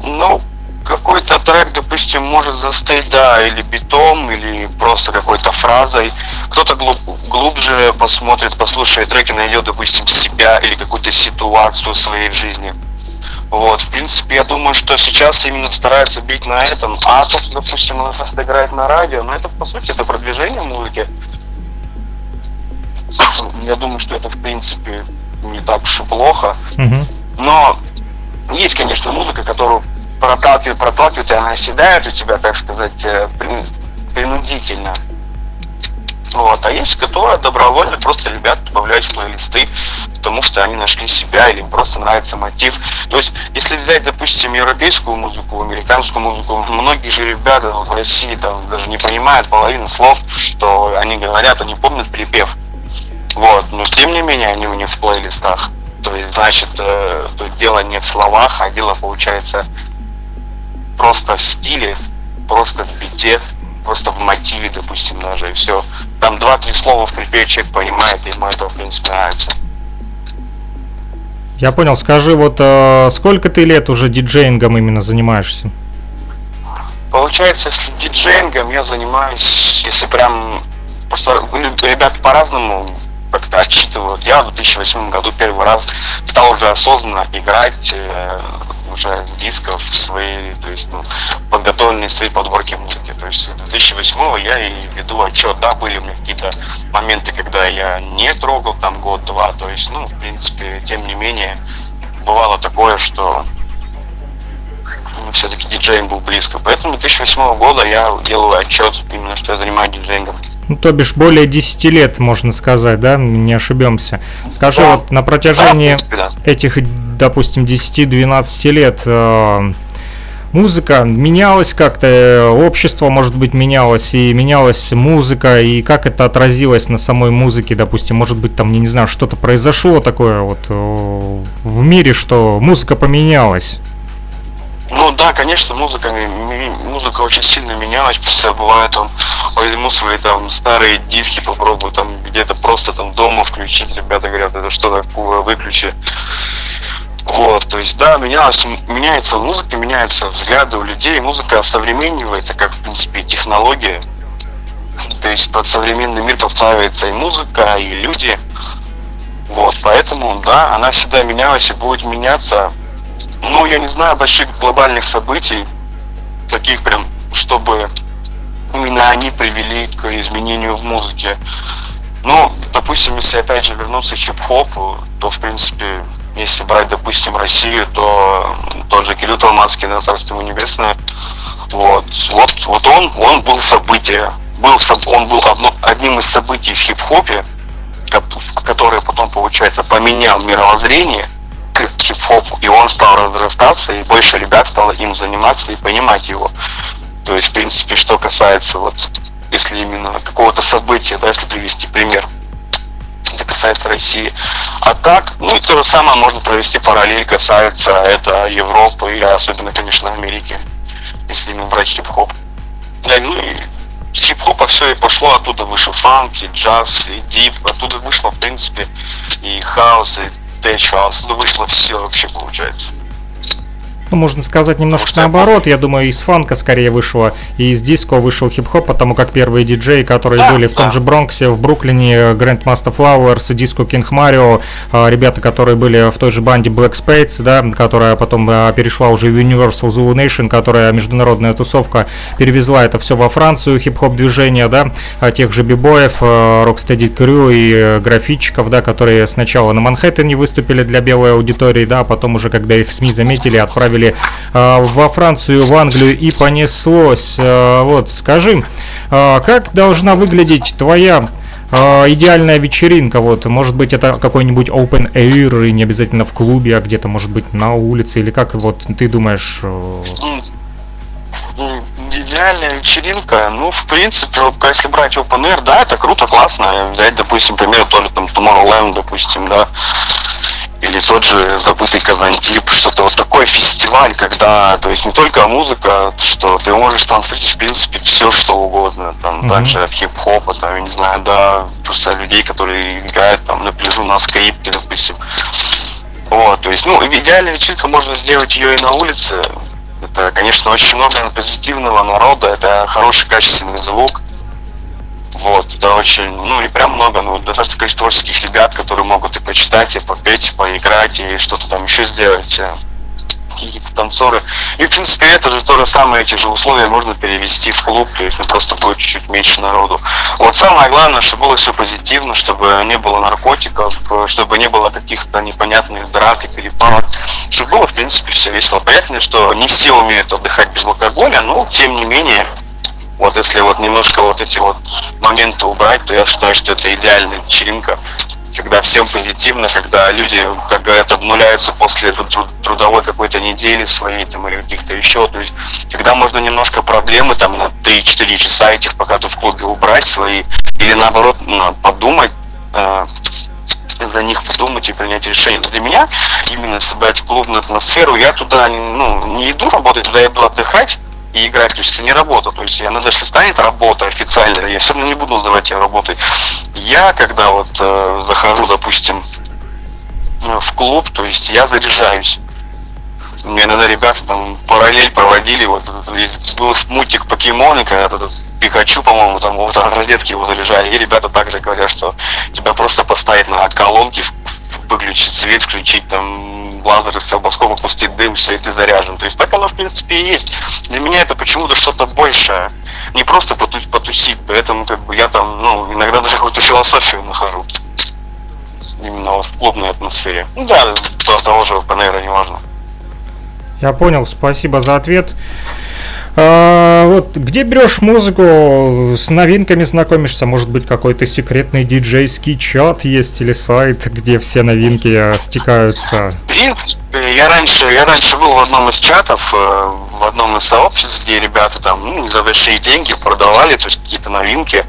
Ну, какой-то трек, допустим, может застыть, да, или битом, или просто какой-то фразой. Кто-то глубже посмотрит, послушает трек и найдет, допустим, себя или какую-то ситуацию в своей жизни. Вот, в принципе, я думаю, что сейчас именно стараются бить на этом. А то, что, допустим, она сейчас играет на радио, но это, по сути, это продвижение музыки. Я думаю, что это, в принципе, не так уж и плохо. Но есть, конечно, музыка, которую проталкивает, и она оседает у тебя, так сказать, принудительно. Вот. А есть, которая добровольно просто ребят добавляют в плейлисты, потому что они нашли себя или им просто нравится мотив. То есть, если взять, допустим, европейскую музыку, американскую музыку, многие же ребята в России там даже не понимают половину слов, что они говорят, они помнят припев. Вот, но тем не менее они у них в плейлистах. То есть, значит, тут дело не в словах, а дело получается просто в стиле, просто в бите, просто в мотиве, допустим, даже, и все. Там 2-3 слова в припеве, человек понимает, и ему это, в принципе, нравится. Я понял. Скажи, вот сколько ты лет уже диджеингом именно занимаешься? Получается, с диджеингом я занимаюсь, если прям... Просто ребята по-разному как-то отчитывают. Я в 2008 году первый раз стал уже осознанно играть уже с дисков свои, то есть ну, подготовленные свои подборки музыки. То есть в 2008 я и веду отчет, да, были у меня какие-то моменты, когда я не трогал там год-два. То есть, ну, в принципе, тем не менее, бывало такое, что ну, все-таки диджеинг был близко. Поэтому 2008 года я делаю отчет, именно что я занимаюсь диджеингом. Ну, то бишь, более 10 лет, можно сказать, да, не ошибемся. Скажи, да, вот на протяжении, да, этих, допустим, 10-12 лет музыка менялась как-то, общество, может быть, менялось, и менялась музыка, и как это отразилось на самой музыке, допустим, может быть, там, я не знаю, что-то произошло такое вот в мире, что музыка поменялась. Ну да, конечно, музыка очень сильно менялась, просто бывает там, возьму свои там старые диски, попробую там где-то просто там дома включить, ребята говорят, это что такое, выключи. Вот, то есть да, меняется музыка, меняются взгляды у людей, музыка осовременивается, как в принципе технология, то есть под современный мир подстраивается и музыка, и люди. Вот, поэтому да, она всегда менялась и будет меняться. Ну, я не знаю больших глобальных событий, таких прям, чтобы именно они привели к изменению в музыке. Ну, допустим, если опять же вернуться к хип-хопу, то, в принципе, если брать, допустим, Россию, то тот же Кирилл Толмацкий, на царство ему небесное, вот он был событие, он был одним из событий в хип-хопе, которое потом, получается, поменял мировоззрение к хип-хопу, и он стал разрастаться, и больше ребят стало им заниматься и понимать его. То есть, в принципе, что касается, вот, если именно какого-то события, да, если привести пример, это касается России. А так, ну, и то же самое можно провести параллель, касается это Европы, и особенно, конечно, Америки, если именно брать хип-хоп. Да, ну, и с хип-хопа все и пошло, оттуда вышел фанк, и джаз, и дип, оттуда вышло, в принципе, и хаус, и House, ну, вышло все вообще, получается. Ну, можно сказать немножко наоборот. Я думаю, из фанка скорее вышло, и из диско вышел хип-хоп, потому как первые диджеи, которые были в том же Бронксе, в Бруклине, Grandmaster Flowers, Disco King Mario, ребята, которые были в той же банде Black Spades, да, которая потом перешла уже в Universal Zulu Nation, которая международная тусовка перевезла это все во Францию, хип-хоп движение, да, тех же бибоев, Rocksteady Crew и графитчиков, да, которые сначала на Манхэттене выступили для белой аудитории, да, а потом уже, когда их СМИ заметили, отправили во Францию, в Англию, и понеслось. Вот, скажи, как должна выглядеть твоя идеальная вечеринка, вот, может быть, это какой-нибудь open air, и не обязательно в клубе, а где-то, может быть, на улице, или как, вот, ты думаешь? Идеальная вечеринка, ну, в принципе, если брать open air, да, это круто, классно, взять, допустим, пример, тоже там Tomorrowland, допустим, да, или тот же забытый Казантип, что-то вот такой фестиваль, когда, то есть не только музыка, что ты можешь там встретить, в принципе, все что угодно, там, также от хип-хопа, там, я не знаю, да, просто людей, которые играют там на пляжу на скрипке, допустим, вот, то есть, ну, идеальная вечеринка, можно сделать ее и на улице, это, конечно, очень много позитивного народа, это хороший качественный звук. Вот, да, очень, ну, не прям много, но достаточно количество творческих ребят, которые могут и почитать, и попеть, и поиграть, и что-то там еще сделать, какие-то танцоры. И, в принципе, это же то же самое, эти же условия можно перевести в клуб, то есть просто будет чуть-чуть меньше народу. Вот самое главное, чтобы было все позитивно, чтобы не было наркотиков, чтобы не было каких-то непонятных драк и перепалок, чтобы было, в принципе, все весело. Понятно, что не все умеют отдыхать без алкоголя, но, тем не менее, вот если вот немножко вот эти вот моменты убрать, то я считаю, что это идеальная вечеринка, когда всем позитивно, когда люди, как говорят, обнуляются после трудовой какой-то недели своей там, или каких-то еще, то есть когда можно немножко проблемы там на 3-4 часа этих пока ты в клубе убрать свои, или наоборот подумать, за них подумать и принять решение. Для меня именно собрать клубную атмосферу, я туда, ну, не иду работать, туда я иду отдыхать и играть, то есть это не работа, то есть она даже станет работа официально, я все равно не буду называть ее работой. Я когда вот захожу, допустим, в клуб, то есть я заряжаюсь. У меня иногда ребята там параллель проводили, вот был мультик «Покемоны», когда этот Пикачу, по-моему, там вот розетки его заряжали, и ребята также говорят, что тебя просто поставить на колонки, выключить свет, включить там лазеры, стробоскопы, пустить дым, все, и ты заряжен. То есть так оно, в принципе, и есть. Для меня это почему-то что-то большее. Не просто потусить, поэтому как бы я там, ну, иногда даже какую-то философию нахожу. Именно вот в клубной атмосфере. Ну да, того же ПНР, не важно. Я понял, спасибо за ответ. Вот где берешь музыку, с новинками знакомишься? Может быть, какой-то секретный диджейский чат есть или сайт, где все новинки стекаются? В принципе, я раньше был в одном из чатов, в одном из сообществ, где ребята там, ну, за большие деньги продавали, то есть какие-то новинки.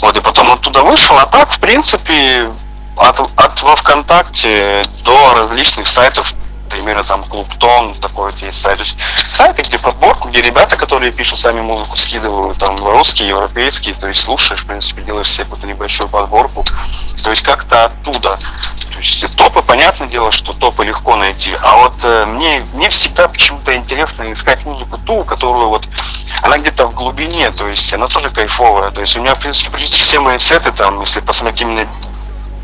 Вот, и потом оттуда вышел, а так, в принципе, от ВКонтакте до различных сайтов. Примерно там Клубтон, такой-то есть сайт. То есть сайты, где подборку, где ребята, которые пишут сами музыку, скидывают там русские, европейские, то есть слушаешь, в принципе, делаешь себе какую-то небольшую подборку. То есть как-то оттуда. То есть топы, понятное дело, что топы легко найти. А вот мне всегда почему-то интересно искать музыку ту, которую вот, она где-то в глубине, то есть она тоже кайфовая. То есть у меня, в принципе, практически все мои сеты там, если посмотреть именно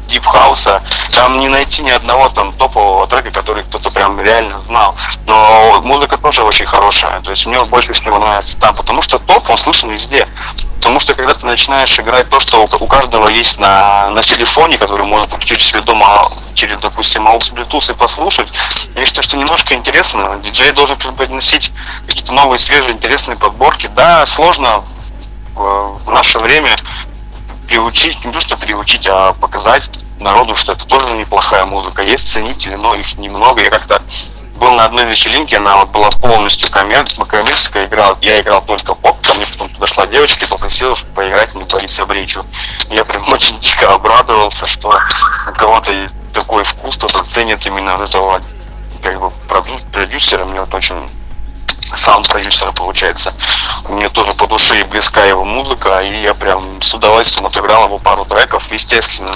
Deep House, там не найти ни одного там топового трека, который кто-то прям реально знал. Но музыка тоже очень хорошая, то есть мне больше всего нравится там, потому что топ, он слышен везде. Потому что когда ты начинаешь играть то, что у каждого есть на телефоне, который можно подключить себе дома через, допустим, AUX Bluetooth и послушать, я считаю, что немножко интересно. Диджей должен преподносить какие-то новые, свежие, интересные подборки. Да, сложно в наше время приучить, не то что приучить, а показать народу, что это тоже неплохая музыка. Есть ценители, но их немного. Я как-то был на одной вечеринке, она вот была полностью коммерческая, я играл только поп, ко мне потом подошла девочка и попросила поиграть мне Бориса Бричу. Я прям очень дико обрадовался, что у кого-то такой вкус, кто-то ценит именно этого, как бы, продюсера. Мне вот очень... саунд-продюсера получается. Мне тоже по душе и близка его музыка, и я прям с удовольствием отыграл его пару треков. Естественно,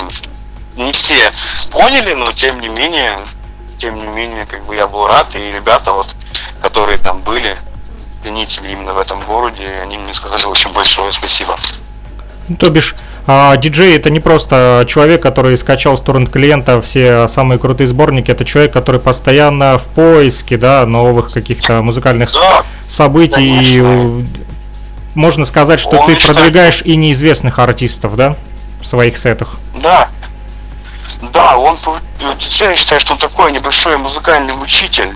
не все поняли, но тем не менее, как бы я был рад, и ребята, вот, которые там были, ценители именно в этом городе, они мне сказали очень большое спасибо. То бишь, диджей — это не просто человек, который скачал с торрент-клиента все самые крутые сборники, это человек, который постоянно в поиске, да, новых каких-то музыкальных событий. Конечно. Можно сказать, что ты продвигаешь и неизвестных артистов, да, в своих сетах. Да. Да, он, диджей, я считаю, что он такой небольшой музыкальный учитель.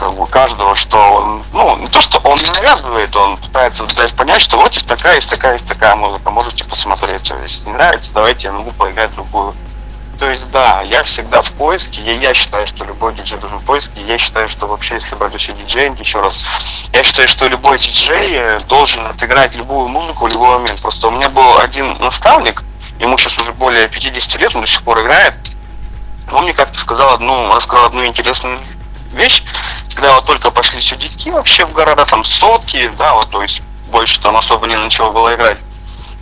как бы каждого, что он, ну, не то, что он навязывает, он пытается дать понять, что вот есть такая музыка, можете посмотреть, если не нравится, давайте я могу поиграть другую. То есть, да, я всегда в поиске, я считаю, что любой диджей должен в поиске, я считаю, что вообще, если большой диджей, еще раз, я считаю, что любой диджей должен отыграть любую музыку в любой момент. Просто у меня был один наставник, ему сейчас уже более 50 лет, он до сих пор играет, он мне как-то рассказал одну интересную вещь, когда вот только пошли сюдики вообще в города, там сотки, да, вот, то есть больше там особо не на чего было играть.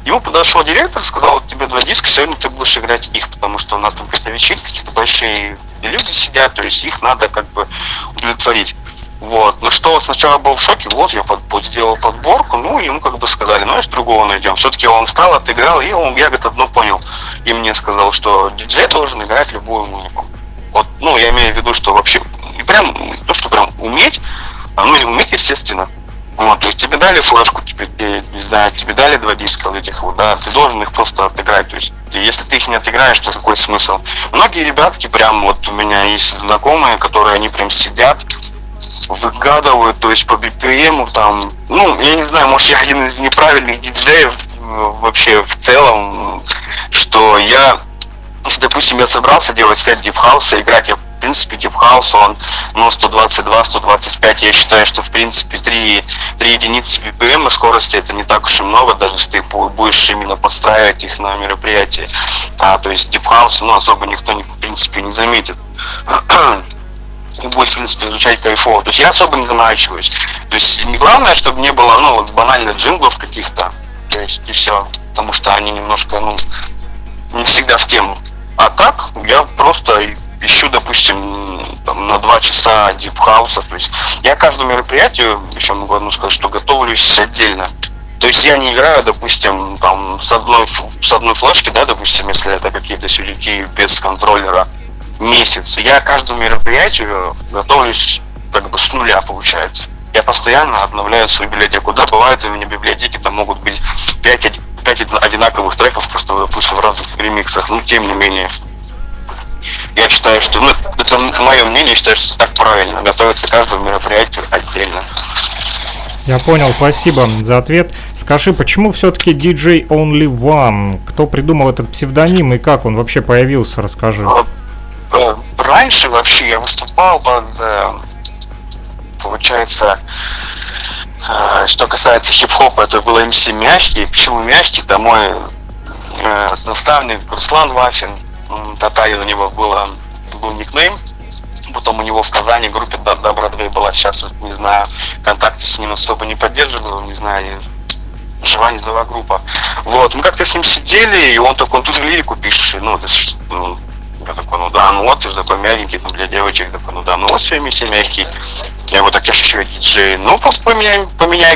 Ему подошел директор, сказал, вот тебе 2 диска, сегодня ты будешь играть их, потому что у нас там какие-то вечеринки, какие-то большие люди сидят, то есть их надо как бы удовлетворить. Вот, ну что, сначала был в шоке, вот я сделал подборку, ну ему как бы сказали, ну из другого найдем. Все-таки он встал, отыграл, и он, я говорит, одно понял, и мне сказал, что диджей должен играть любую музыку. Вот, ну я имею в виду, что вообще, и прям, то что прям уметь, ну и уметь естественно. Вот, то есть тебе дали флешку, тебе, не знаю, тебе дали 2 диска этих вот, да, ты должен их просто отыграть, то есть, если ты их не отыграешь, то какой смысл? Многие ребятки прям, вот у меня есть знакомые, которые, они прям сидят, выгадывают, то есть по BPM, там, ну, я не знаю, может я один из неправильных диджеев вообще в целом, что я, если, допустим, я собрался делать сет Deep House, играть я в принципе, Deep House, он, ну, 122, 125, я считаю, что, в принципе, 3 единицы BPM и скорости, это не так уж и много, даже если ты будешь именно подстраивать их на мероприятии. То есть, Deep House, ну, особо никто, в принципе, не заметит. И будет, в принципе, звучать кайфово. То есть, я особо не заморачиваюсь. То есть, не главное, чтобы не было, ну, вот, банально джинглов каких-то. То есть, и все. Потому что они немножко, ну, не всегда в тему. А так, я просто... ищу, допустим, там, на 2 часа дипхауса, то есть я каждому мероприятию, еще могу одну сказать, что готовлюсь отдельно. То есть я не играю, допустим, там, с одной флешки, да, допустим, если это какие-то сюдики без контроллера, месяц. Я каждому мероприятию готовлюсь как бы с нуля, получается. Я постоянно обновляю свою библиотеку. Да, бывают у меня библиотеки, там могут быть 5 одинаковых треков, просто, допустим, в разных ремиксах, но тем не менее. Я считаю, что, ну, это мое мнение, я считаю, что так правильно, готовиться к каждому мероприятию отдельно. Я понял, спасибо за ответ. Скажи, почему все-таки DJ Only One? Кто придумал этот псевдоним и как он вообще появился, расскажи. Раньше вообще я выступал под, получается, что касается хип-хопа, это был MC Мягкий. Почему Мягкий? Это мой наставник Руслан Вафин. Татарин у него был никнейм, потом у него в Казани группе Добродвей была, сейчас вот, не знаю, контакты с ним особо не поддерживаю, не знаю, жива не жива группа. Вот, мы как-то с ним сидели, и он такой, тут же лирику пишешь, и, ну, я такой, ну да, ну вот, ты же такой мягенький, там, для девочек, такой, ну да, ну вот, все MC Мягкий. Я вот так, я шучу, диджей, ну, поменяй,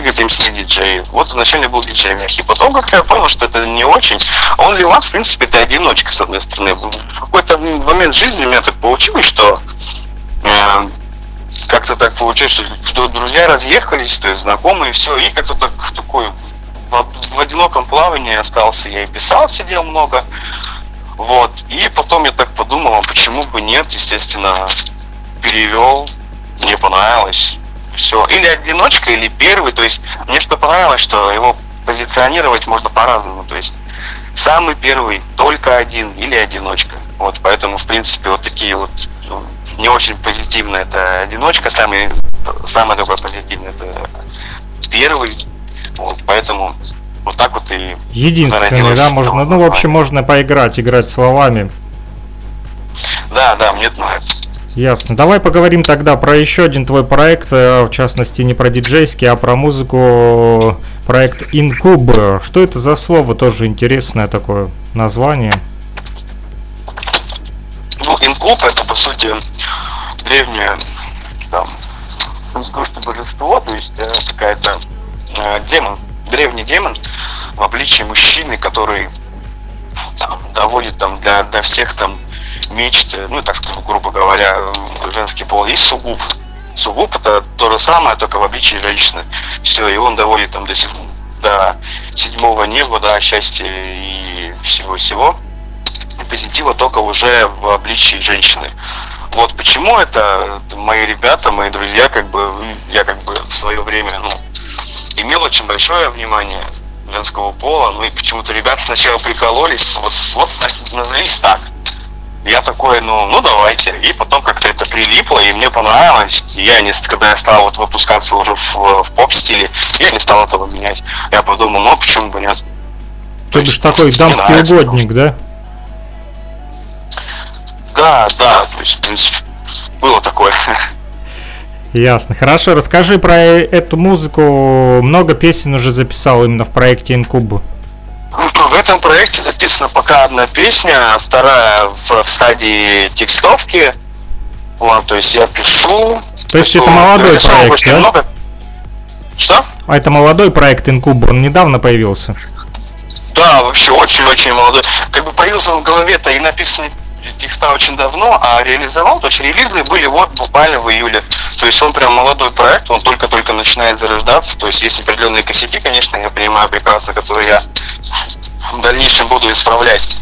говорит, MC диджей. Вот изначально был диджей Мягкий, потом как-то я понял, что это не очень. Он для вас, в принципе, это одиночка, с одной стороны. В какой-то момент жизни у меня так получилось, что... как-то так получилось, что друзья разъехались, то есть знакомые, все, и как-то так, такой... В одиноком плавании остался, я и писал, сидел много. Вот, и потом я так подумал, а почему бы нет, естественно, перевел, мне понравилось, все. Или одиночка, или первый, то есть мне что понравилось, что его позиционировать можно по-разному, то есть самый первый, только один, или одиночка. Вот, поэтому, в принципе, вот такие вот, не очень позитивно это одиночка, самое такое позитивное это первый, вот, поэтому... Вот так вот и... Единственное, да, можно, ну, в общем, можно поиграть, играть словами. Да, мне это нравится. Ясно. Давай поговорим тогда про еще один твой проект, в частности, не про диджейский, а про музыку, проект «Инкуб». Что это за слово? Тоже интересное такое название. Ну, «Инкуб» — это, по сути, древнее, там, инкубское божество, то есть какая-то демон. Древний демон в обличии мужчины, который там, доводит там, до всех там мечт, ну так скажу, грубо говоря, женский пол. И сугуб. Сугуб это то же самое, только в обличии женщины. Все, и он доводит там до седьмого неба, до счастья и всего-всего. И позитива только уже в обличии женщины. Вот почему это мои ребята, мои друзья, я в свое время, имел очень большое внимание женского пола, и почему-то ребята сначала прикололись, вот так, назовись так. Я такой, давайте. И потом как-то это прилипло, и мне понравилось. И когда я стал выпускаться уже в поп-стиле, я не стал этого менять. Я подумал, почему бы нет. То бишь такой дамский угодник, да? Да, то есть, в принципе, было такое. Ясно, хорошо. Расскажи про эту музыку. Много песен уже записал именно в проекте Инкуб? В этом проекте записана пока одна песня, вторая в стадии текстовки. То есть я пишу. То есть это молодой проект, да? Много... Что? А это молодой проект Инкуб, он недавно появился. Да, вообще очень-очень молодой. Появился он в голове-то, и написаны текста очень давно, а реализовал, то есть релизы были буквально в июле. То есть он прям молодой проект, он только-только начинает зарождаться. То есть есть определенные косяки, конечно, я понимаю прекрасно, которые я в дальнейшем буду исправлять.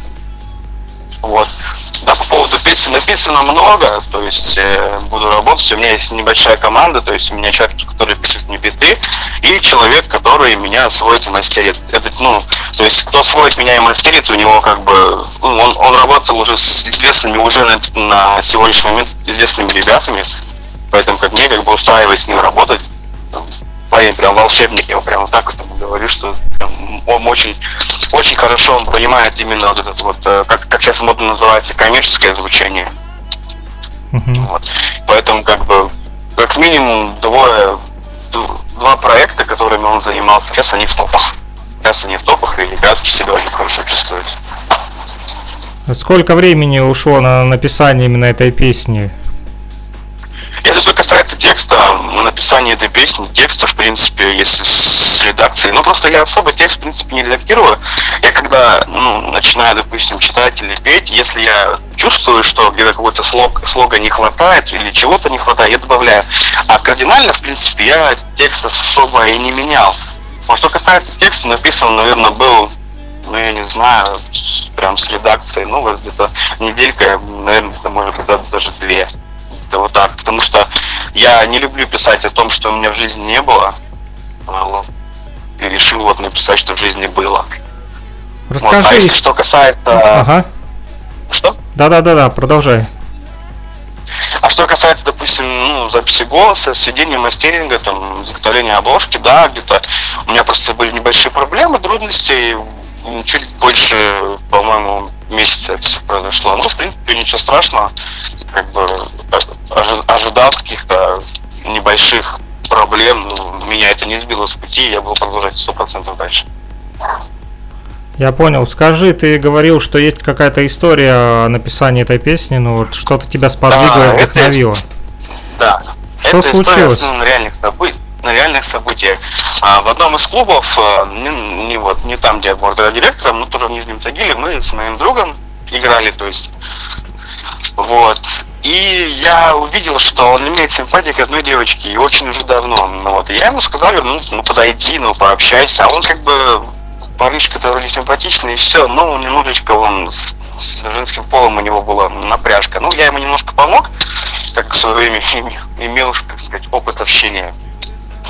Да, по поводу песен написано много, то есть буду работать. У меня есть небольшая команда, то есть у меня человек, который пишет мне биты, и человек, который меня сводит и мастерит. То есть кто сводит меня и мастерит, у него он работал уже с известными, уже на сегодняшний момент известными ребятами, поэтому мне устраивает с ним работать. Парень прям волшебник, я прям так говорю, что он очень хорошо он понимает именно как сейчас модно называется, коммерческое звучание. Поэтому как минимум два проекта, которыми он занимался, сейчас они в топах. И ребятки себя очень хорошо чувствуют. Сколько времени ушло на написание именно этой песни? Если что касается текста, написания этой песни, текста, в принципе, если с редакцией, просто я особо текст, в принципе, не редактирую. Я когда, начинаю, допустим, читать или петь, если я чувствую, что где-то какого-то слога не хватает или чего-то не хватает, я добавляю. А кардинально, в принципе, я текст особо и не менял. Но что касается текста, написан, наверное, был, я не знаю, прям с редакцией, где-то неделька, наверное, может быть, даже две. Вот так, потому что я не люблю писать о том, что у меня в жизни не было, и решил написать, что в жизни было. Расскажи. А если что касается... Ага. Что? Да, продолжай. А что касается, допустим, записи голоса, сведения, мастеринга, изготовления обложки, где-то у меня просто были небольшие проблемы, трудности, и чуть больше, по-моему, месяца это все произошло. В принципе, ничего страшного, ожидал каких-то небольших проблем, меня это не сбило с пути, я буду продолжать 100% дальше. Я понял. Скажи, ты говорил, что есть какая-то история написания этой песни, что-то тебя сподвигло, и вдохновило. Да. Что случилось? История, на реальных событиях. В одном из клубов, не там, где я был директором, но тоже в Нижнем Тагиле, мы с моим другом играли, И я увидел, что он имеет симпатию к одной девочке, и очень уже давно. Я ему сказал, подойди, пообщайся. А он парнишка-то вроде симпатичный, и все, немножечко с женским полом у него была напряжка. Я ему немножко помог, в свое время имел, опыт общения.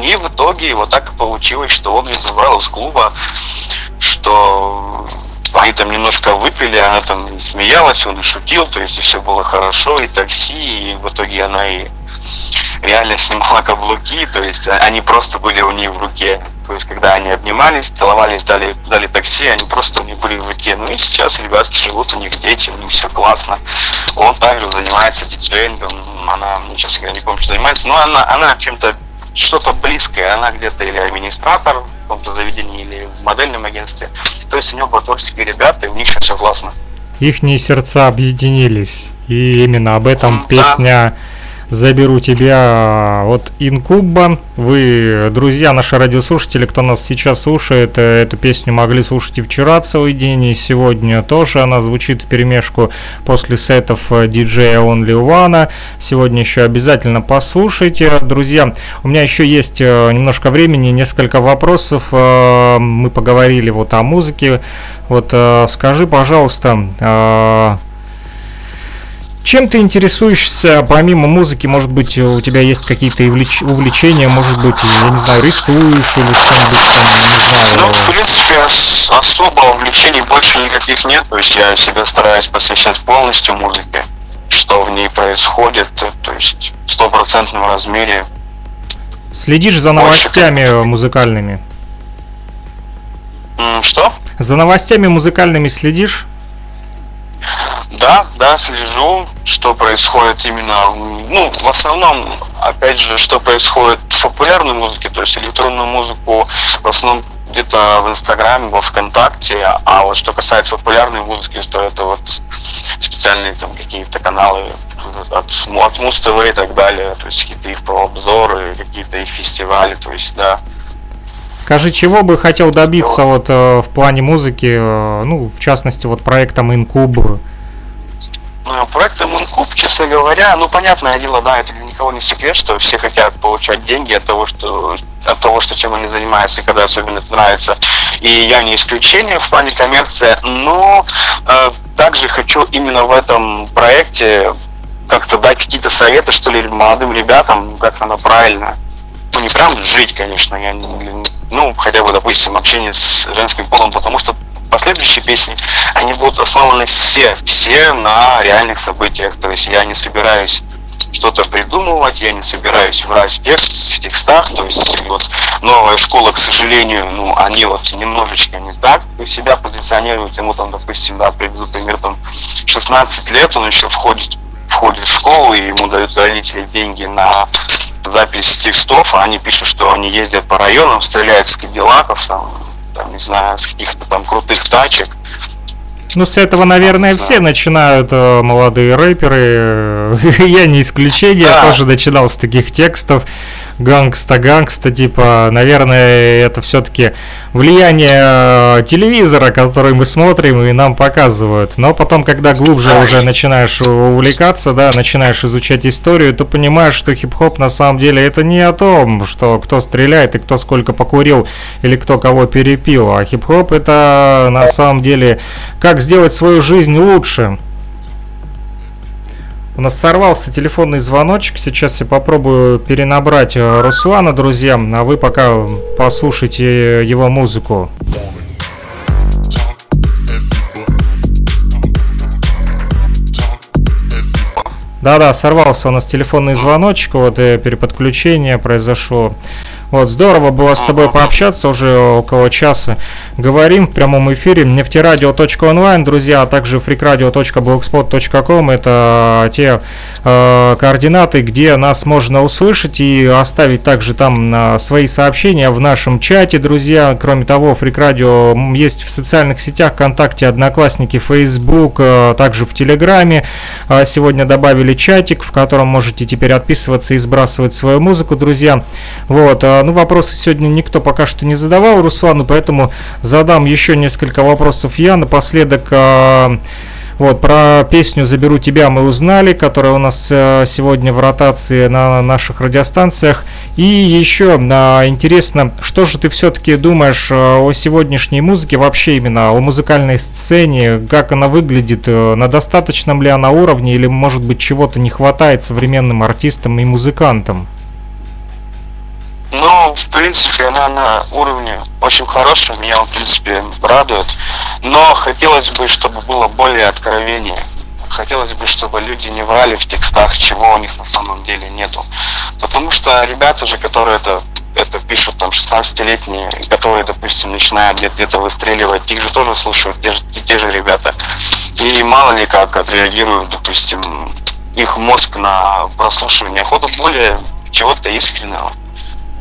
И в итоге так и получилось, что он меня забрал из клуба, что они там немножко выпили, она там смеялась, он и шутил, то есть все было хорошо, и такси, и в итоге она и реально снимала каблуки, то есть они просто были у нее в руке. То есть когда они обнимались, целовались, дали такси, они просто у них были в руке. И сейчас ребятки живут, у них дети, у них все классно. Он также занимается диджеингом, она, честно говоря, не помню, что занимается, но она чем-то что-то близкое, она где-то или администратор в каком-то заведении, или в модельном агентстве. То есть у него были творческие ребята, и у них сейчас все классно. Ихние сердца объединились, и именно об этом песня «Заберу тебя» от Инкуба. Вы, друзья, наши радиослушатели, кто нас сейчас слушает, эту песню могли слушать и вчера целый день, и сегодня тоже. Она звучит вперемешку после сетов DJ Only One. Сегодня еще обязательно послушайте. Друзья, у меня еще есть немножко времени, несколько вопросов. Мы поговорили о музыке. Скажи, пожалуйста... Чем ты интересуешься, помимо музыки, может быть, у тебя есть какие-то увлечения, может быть, я не знаю, рисуешь или что-нибудь там, не знаю? Ну, в принципе, особо увлечений больше никаких нет, то есть я себя стараюсь посвящать полностью музыке, что в ней происходит, то есть в стопроцентном размере. Следишь за новостями музыкальными? Что? За новостями музыкальными следишь? Да, да, слежу, что происходит именно, ну, в основном, опять же, что происходит в популярной музыке, то есть электронную музыку, в основном где-то в Инстаграме, во ВКонтакте, а вот что касается популярной музыки, то это вот специальные там какие-то каналы от Муз-ТВ и так далее, то есть какие-то их прообзоры, какие-то их фестивали, то есть, да. Скажи, чего бы хотел добиться вот в плане музыки, ну, в частности, вот проектом Инкуб? Проектом Инкуб, честно говоря, ну, понятное дело, да, это для никого не секрет, что все хотят получать деньги от того, что чем они занимаются, и когда особенно это нравится. И я не исключение в плане коммерции, но также хочу именно в этом проекте как-то дать какие-то советы, что ли, молодым ребятам, как надо правильно. Ну, не прям жить, конечно, я не... Ну, хотя бы, допустим, общение с женским полом, потому что последующие песни, они будут основаны все на реальных событиях. То есть я не собираюсь что-то придумывать, я не собираюсь врать в текстах. То есть вот новая школа, к сожалению, ну, они вот немножечко не так себя позиционируют. Ему там, допустим, да, приведу пример, там 16 лет, он еще входит в школу, и ему дают родители деньги на... запись текстов, а они пишут, что они ездят по районам, стреляют с кадиллаков, там, не знаю, с каких-то там крутых тачек. Ну, с этого, наверное, все начинают молодые рэперы. Я не исключение, да. Я тоже начинал с таких текстов. Гангста, типа, наверное, это все-таки влияние телевизора, который мы смотрим и нам показывают. Но потом, когда глубже уже начинаешь увлекаться, да, начинаешь изучать историю, то понимаешь, что хип-хоп на самом деле это не о том, что кто стреляет и кто сколько покурил или кто кого перепил, а хип-хоп это на самом деле как сделать свою жизнь лучше. У нас сорвался телефонный звоночек. Сейчас я попробую перенабрать Руслана, друзья. А вы пока послушайте его музыку. Да-да, сорвался у нас телефонный звоночек. Вот и переподключение произошло. Вот, здорово было с тобой пообщаться, уже около часа говорим в прямом эфире. Нефтерадио.онлайн, друзья, а также freakradio.blogspot.com. Это те координаты, где нас можно услышать и оставить также там свои сообщения в нашем чате, друзья. Кроме того, Фрик-Радио есть в социальных сетях, ВКонтакте, Одноклассники, Facebook, также в Телеграме. Сегодня добавили чатик, в котором можете теперь отписываться и сбрасывать свою музыку, друзья. Вот. Ну, вопросы сегодня никто пока что не задавал Руслану, поэтому задам еще несколько вопросов я. Напоследок, вот, про песню «Заберу тебя» мы узнали, которая у нас сегодня в ротации на наших радиостанциях. И еще интересно, что же ты все-таки думаешь о сегодняшней музыке, вообще именно о музыкальной сцене, как она выглядит, на достаточном ли она уровне, или, может быть, чего-то не хватает современным артистам и музыкантам? Ну, в принципе, она на уровне очень хорошем, меня, в принципе, радует. Но хотелось бы, чтобы было более откровение. Хотелось бы, чтобы люди не врали в текстах, чего у них на самом деле нету. Потому что ребята же, которые это пишут, там, 16-летние, которые, допустим, начинают где-то выстреливать, их же тоже слушают, те же ребята. И мало ли как отреагируют, допустим, их мозг на прослушивание. Охота более чего-то искреннего,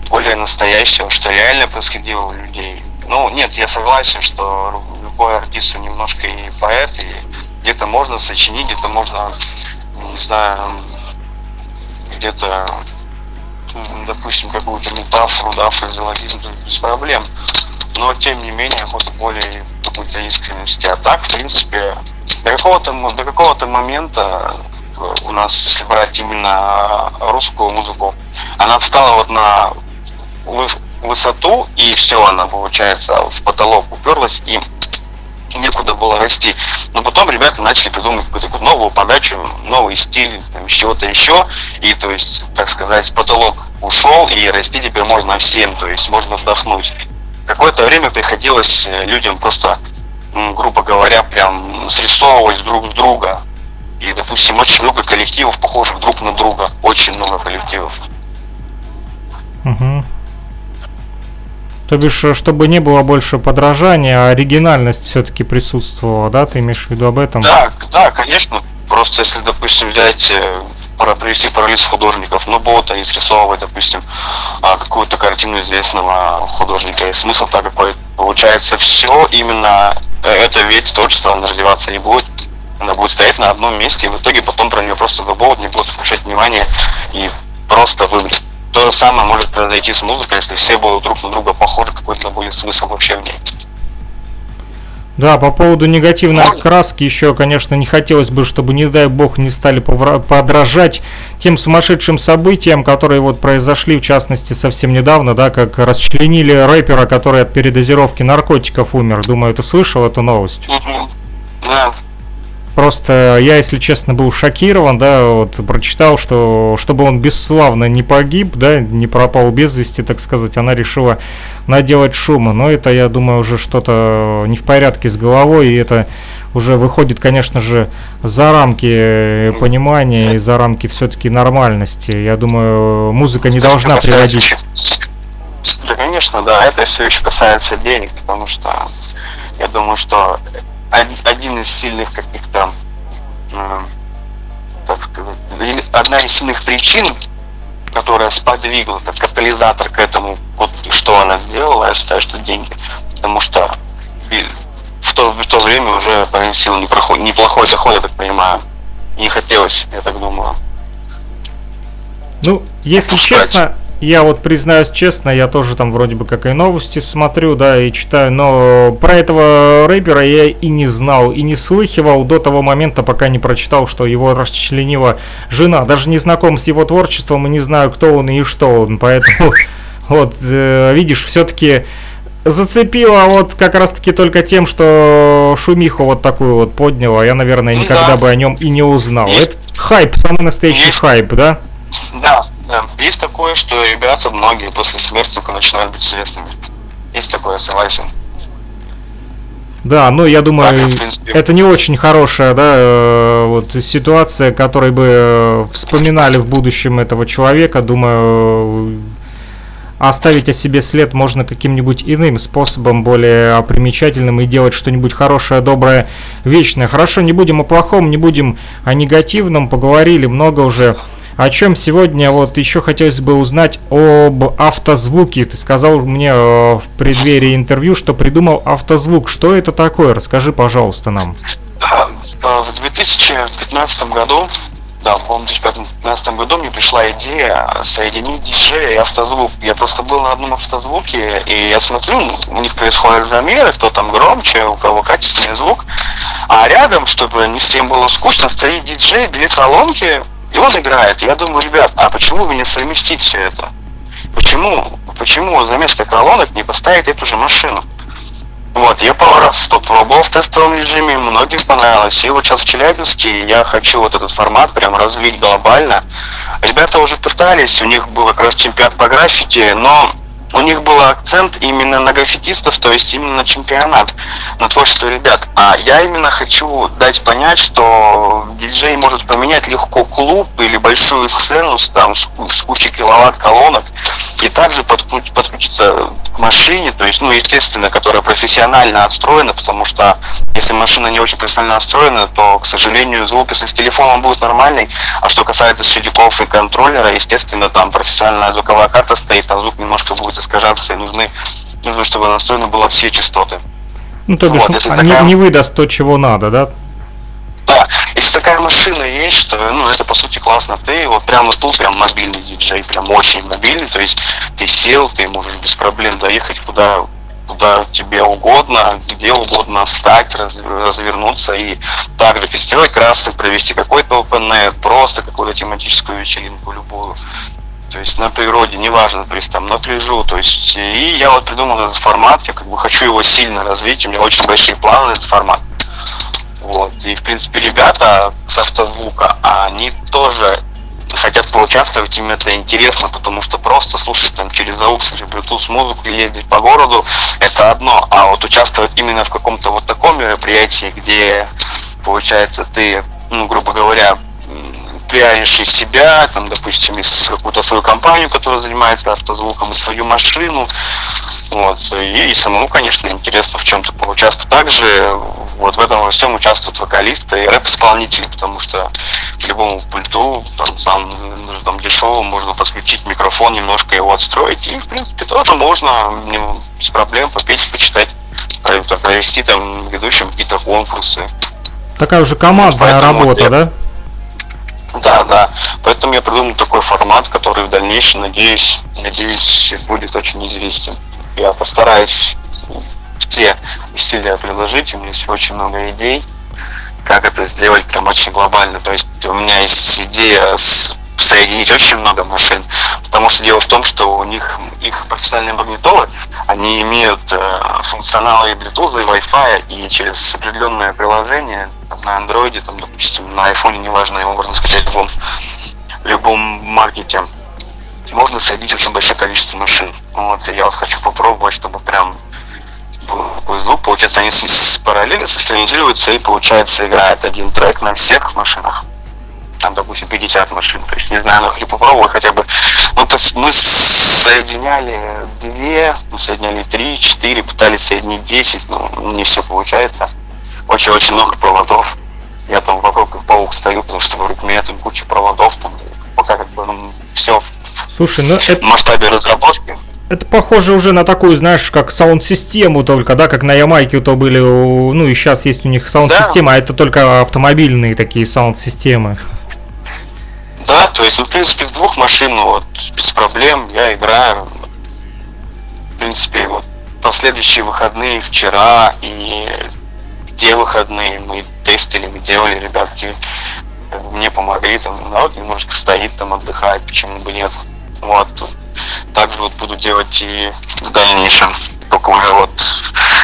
более настоящего, что реально происходило у людей. Ну, нет, я согласен, что любой артист, он немножко и поэт, и где-то можно сочинить, где-то можно, не знаю, где-то, допустим, какую-то метафору, да, фразеологизм, без проблем. Но, тем не менее, охота более какой-то искренности. А так, в принципе, до какого-то момента у нас, если брать именно русскую музыку, она встала вот на высоту, и все, она, получается, в потолок уперлась, и некуда было расти. Но потом ребята начали придумывать какую-то новую подачу, новый стиль, там, чего-то еще. И, то есть, так сказать, потолок ушел, и расти теперь можно всем, то есть можно вдохнуть. Какое-то время приходилось людям просто, грубо говоря, прям срисовывать друг с друга. И, допустим, очень много коллективов, похожих друг на друга. Очень много коллективов. Угу. То бишь, чтобы не было больше подражания, а оригинальность все-таки присутствовала, да? Ты имеешь в виду об этом? Да, да, конечно. Просто если, допустим, взять, провести параллель с художников, но будут они срисовывать, допустим, какую-то картину известного художника. И смысл так какой получается все, именно эта ведь творчество развиваться не будет. Она будет стоять на одном месте, и в итоге потом про нее просто забудут, не будут включать внимание и просто выбрать. То же самое может произойти с музыкой, если все будут друг на друга похожи, какой-то будет смысл вообще в ней. Да, по поводу негативной окраски еще, конечно, не хотелось бы, чтобы, не дай бог, не стали подражать тем сумасшедшим событиям, которые вот произошли, в частности, совсем недавно, да, как расчленили рэпера, который от передозировки наркотиков умер. Думаю, ты слышал эту новость? Угу. Да. Просто я, если честно, был шокирован, да, вот прочитал, что чтобы он бесславно не погиб, да, не пропал без вести, так сказать, она решила наделать шума. Но это, я думаю, уже что-то не в порядке с головой, и это уже выходит, конечно же, за рамки понимания и за рамки все-таки нормальности. Я думаю, музыка не должна приводить. Да, конечно, да, это все еще касается денег, потому что я думаю, что один из сильных каких-то, так сказать, одна из сильных причин, которая сподвигла, как катализатор к этому, вот, что она сделала, я считаю, что деньги. Потому что в то время уже приносил неплохой доход, я так понимаю. Не хотелось, я так думаю. Ну, если честно, я вот признаюсь честно, я тоже там вроде бы как и новости смотрю, да, и читаю, но про этого рэпера я и не знал, и не слыхивал до того момента, пока не прочитал, что его расчленила жена. Даже не знаком с его творчеством и не знаю, кто он и что он, поэтому вот, видишь, все-таки зацепило вот как раз-таки только тем, что шумиху вот такую вот подняло, я, наверное, никогда бы о нем и не узнал. Это хайп, самый настоящий хайп, да? Да. Есть такое, что ребята многие после смерти только начинают быть известными. Есть такое, согласен. Да, ну я думаю, так, это не очень хорошая, да, вот ситуация, которой бы вспоминали в будущем этого человека. Думаю, оставить о себе след можно каким-нибудь иным способом, более примечательным, и делать что-нибудь хорошее, доброе, вечное. Хорошо, не будем о плохом, не будем о негативном, поговорили много уже. О чем сегодня вот еще хотелось бы узнать об автозвуке. Ты сказал мне в преддверии интервью, что придумал автозвук. Что это такое? Расскажи, пожалуйста, нам. В 2015 году, да, по-моему, в 2015 году мне пришла идея соединить диджея и автозвук. Я просто был на одном автозвуке, и я смотрю, у них происходят замеры, кто там громче, у кого качественный звук. А рядом, чтобы не всем было скучно, стоит диджей, две колонки, и он играет. Я думаю, ребят, а почему бы не совместить все это? Почему за место колонок не поставить эту же машину? Вот, я пару раз попробовал в тестовом режиме, многим понравилось. И вот сейчас в Челябинске я хочу вот этот формат прям развить глобально. Ребята уже пытались, у них был как раз чемпионат по граффити, но у них был акцент именно на граффитистов, то есть именно на чемпионат, на творчество ребят. А я именно хочу дать понять, что диджей может поменять легко клуб или большую сцену там, с кучей киловатт колонок, и также подключиться к машине, то есть, ну, естественно, которая профессионально отстроена, потому что если машина не очень профессионально отстроена, то, к сожалению, звук, если с телефоном будет нормальный, а что касается щеляков и контроллера, естественно, там профессиональная звуковая карта стоит, а звук немножко будет искажаться, и нужно, чтобы настроены было все частоты. Ну, то бишь, вот, не выдаст то, чего надо, да? Да, если такая машина есть, что, ну, это, по сути, классно. Ты вот прямо тут, прям мобильный диджей, прям очень мобильный, то есть ты сел, ты можешь без проблем доехать куда тебе угодно, где угодно встать, развернуться и также фестиваль красный провести, какой-то open-air, просто какую-то тематическую вечеринку любую. то есть на природе, неважно, там, на пляжу, то есть, и я вот придумал этот формат, я как бы хочу его сильно развить, у меня очень большие планы на этот формат, вот, и, в принципе, ребята с Автозвука, они тоже хотят поучаствовать, им это интересно, потому что просто слушать там через AUX или Bluetooth музыку и ездить по городу, это одно, а вот участвовать именно в каком-то вот таком мероприятии, где, получается, ты, ну, грубо говоря, пиаришь из себя, там, допустим, из какую-то свою компанию, которая занимается автозвуком, и свою машину, вот, и самому, конечно, интересно в чем-то поучаствовать. Также вот в этом во всем участвуют вокалисты и рэп-исполнители, потому что к любому пульту, там, самому там, дешевому, можно подключить микрофон, немножко его отстроить, и, в принципе, тоже можно без проблем попеть, почитать, провести там ведущим какие-то конкурсы. Такая уже командная работа, вот, да? Да, да. Поэтому я придумал такой формат, который в дальнейшем, надеюсь, будет очень известен. Я постараюсь все усилия приложить, у меня еще очень много идей, как это сделать прям очень глобально. То есть у меня есть идея соединить очень много машин, потому что дело в том, что у них их профессиональные магнитолы, они имеют функционалы и Bluetooth, и Wi-Fi, и через определенное приложение там, на Android, там, допустим, на iPhone, неважно, его можно скачать в любом маркете, можно соединить очень большое количество машин. Вот, и я вот хочу попробовать, чтобы прям такой звук, получается, они параллельно синхронизируются, и, получается, играет один трек на всех машинах. Там, допустим, 50 машин, то есть, не знаю, но хочу попробовать хотя бы. Ну, то есть мы соединяли 2, мы соединяли 3, 4, пытались соединить 10, но не все получается. Очень-очень много проводов. Я там вокруг как паук стою, потому что вокруг меня там куча проводов, там, пока как бы, ну, все. Слушай, ну, в масштабе разработки. Это похоже уже на такую, знаешь, как саунд-систему только, да, как на Ямайке то были, ну, и сейчас есть у них саунд-система, да. А это только автомобильные такие саунд-системы. Да, то есть, ну, в принципе, с двух машин, вот, без проблем, я играю, в принципе, вот, последующие выходные, вчера и те выходные мы тестили, мы делали, ребятки, мне помогли, там, народ немножко стоит, там, отдыхает, почему бы нет, вот, также вот буду делать и в дальнейшем, только уже вот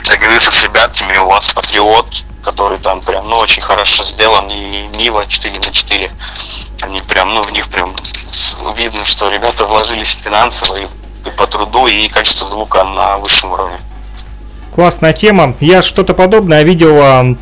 договорился с ребятами, у вас Патриот, который там прям, ну, очень хорошо сделан, и Нива 4х4, они прям, ну, в них прям видно, что ребята вложились финансово и по труду, и качество звука на высшем уровне. Классная тема. Я что-то подобное видел.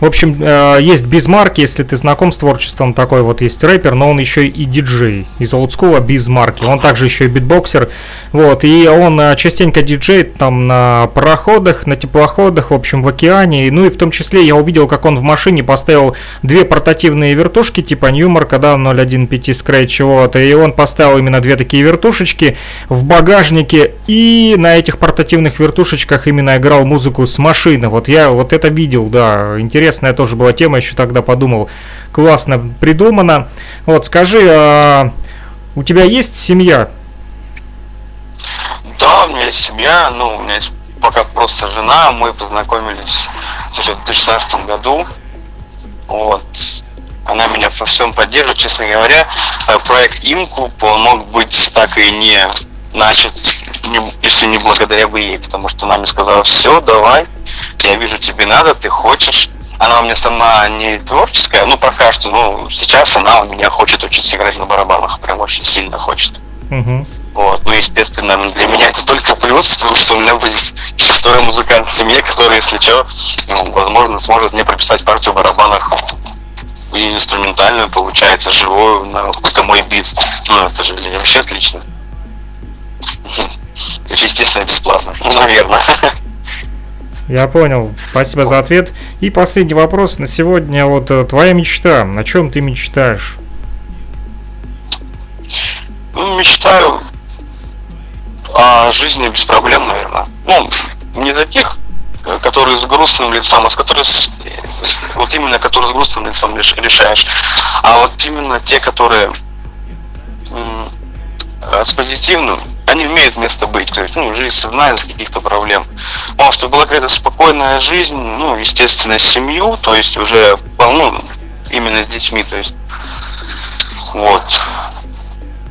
В общем, есть Бизмарк, если ты знаком с творчеством, такой вот есть рэпер, но он еще и диджей из олдскула Бизмарки, он также еще и битбоксер, вот, и он частенько диджеет там на пароходах, на теплоходах, в общем, в океане, ну и в том числе я увидел, как он в машине поставил 2 портативные вертушки, типа Ньюмарка, да, 015 Scratch, вот, и он поставил именно 2 такие вертушечки в багажнике, и на этих портативных вертушечках именно играл музыку с машины, вот я вот это видел, да, интересно. Интересная тоже была тема, еще тогда подумал, классно придумано. Вот, скажи, а у тебя есть семья? Да, у меня есть семья, ну, у меня есть пока просто жена, мы познакомились в 2016 году, вот, она меня во всем поддерживает, честно говоря, проект Инкуб, он мог быть так и не начат, если не благодаря бы ей, потому что она мне сказала, все, давай, я вижу, тебе надо, ты хочешь. Она у меня сама не творческая, ну пока что, ну сейчас она у меня хочет учиться играть на барабанах, прям очень сильно хочет. Вот, ну естественно, для меня это только плюс, потому что у меня будет 2-й музыкант в семье, который, если что, ну, возможно, сможет мне прописать партию барабанов и инструментальную, получается, живую, на какой-то мой бит. Ну это же для меня вообще отлично. Естественно, бесплатно, наверное. Я понял, спасибо за ответ. И последний вопрос на сегодня, вот твоя мечта, о чем ты мечтаешь? Ну, мечтаю о жизни без проблем, наверное. Ну, не таких, которые с грустным лицом, а с которыми, вот именно, которые с грустным лицом решаешь. А вот именно те, которые с позитивным, они имеют место быть, то есть, ну, жизнь сознания из каких-то проблем. Потому что была какая-то спокойная жизнь, ну, естественно, семью, то есть уже, ну, именно с детьми, то есть, вот,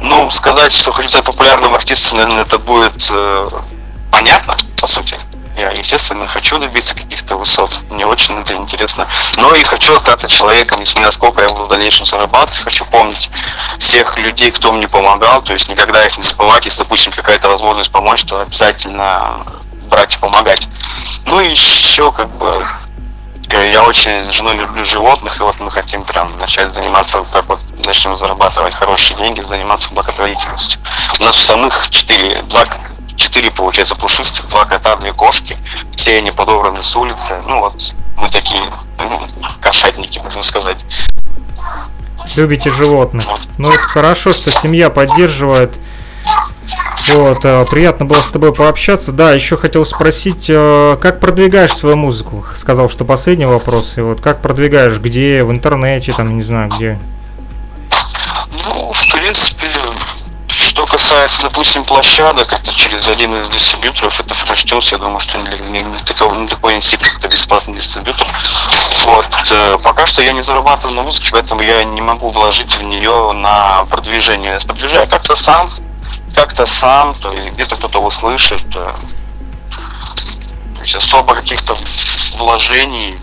Ну, сказать, что хочется популярным артистом, наверное, это будет понятно, по сути. Я, естественно, хочу добиться каких-то высот, мне очень это интересно. Но и хочу остаться человеком, несмотря на сколько я буду в дальнейшем зарабатывать. Хочу помнить всех людей, кто мне помогал, то есть никогда их не забывать. Если, допустим, какая-то возможность помочь, то обязательно брать и помогать. Ну и еще, как бы, я очень с женой люблю животных, и вот мы хотим прям начать заниматься, как вот начнем зарабатывать хорошие деньги, заниматься благотворительностью. У нас у самых 4, получается, пушистых, 2 кота, 2 кошки, все они подобраны с улицы. Ну вот, мы такие, ну, кошатники, можно сказать. Любите животных. Вот. Ну, это хорошо, что семья поддерживает. Вот, приятно было с тобой пообщаться. Да, еще хотел спросить, как продвигаешь свою музыку? Сказал, что последний вопрос. И вот как продвигаешь? Где? В интернете, там, не знаю, где? Ну, в принципе... Что касается, допустим, площадок, это через один из дистрибьюторов, это Франция, я думаю, что не такой институт, это бесплатный дистрибьютор. Вот. Пока что я не зарабатываю на музыке, поэтому я не могу вложить в нее на продвижение. Продвижаю как-то сам, то есть где-то кто-то услышит. То есть особо каких-то вложений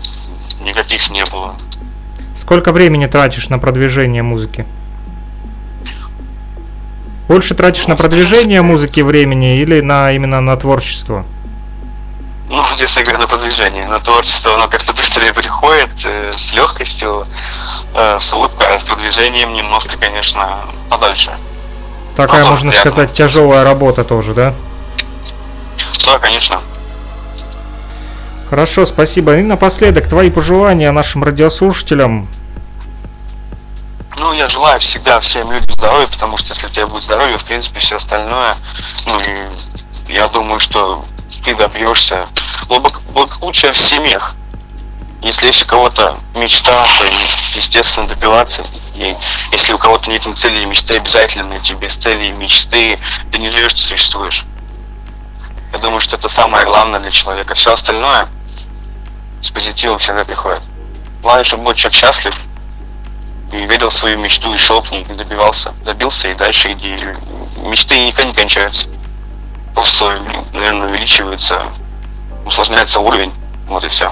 никаких не было. Сколько времени тратишь на продвижение музыки? Больше тратишь на продвижение музыки времени или на именно на творчество? Ну, если я говорю на продвижение, на творчество оно как-то быстрее приходит, с легкостью, с улыбкой, а с продвижением немножко, конечно, подальше. Такая, но можно сказать, тяжелая работа тоже, да? Да, конечно. Хорошо, спасибо. И напоследок, твои пожелания нашим радиослушателям? Ну, я желаю всегда всем людям здоровья, потому что если у тебя будет здоровье, в принципе, все остальное, ну, и я думаю, что ты добьешься благополучия в семьях. Если есть у кого-то мечта, то, естественно, добиваться ей. Если у кого-то нет ни цели, ни мечты, обязательно найти. Без цели и мечты ты не живешь, ты существуешь. Я думаю, что это самое главное для человека. Все остальное с позитивом всегда приходит. Главное, чтобы был человек счастлив, и верил в свою мечту, и шел к ней, и добился, и дальше иди. Мечты никогда не кончаются. Просто, наверное, увеличивается, усложняется уровень. Вот и все.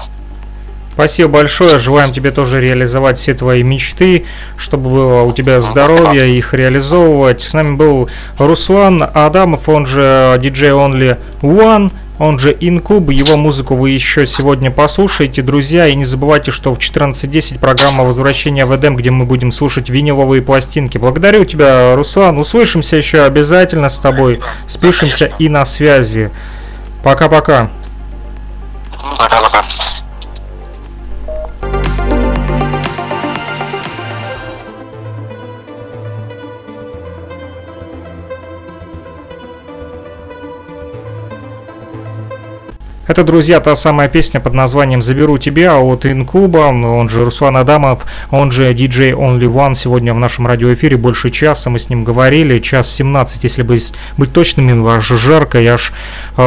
Спасибо большое. Желаем тебе тоже реализовать все твои мечты, чтобы было у тебя здоровье, их реализовывать. С нами был Руслан Адамов, он же DJ Only One, он же Инкуб. Его музыку вы еще сегодня послушаете, друзья. И не забывайте, что в 14:10 программа «Возвращение в Эдем», где мы будем слушать виниловые пластинки. Благодарю тебя, Руслан. Услышимся еще обязательно с тобой. Спишемся и на связи. Пока-пока. Пока-пока. Это, друзья, та самая песня под названием «Заберу тебя» от Инкуба, он же Руслан Адамов, он же DJ Only One. Сегодня в нашем радиоэфире больше часа, мы с ним говорили, час 17, если быть точными, аж жарко, я аж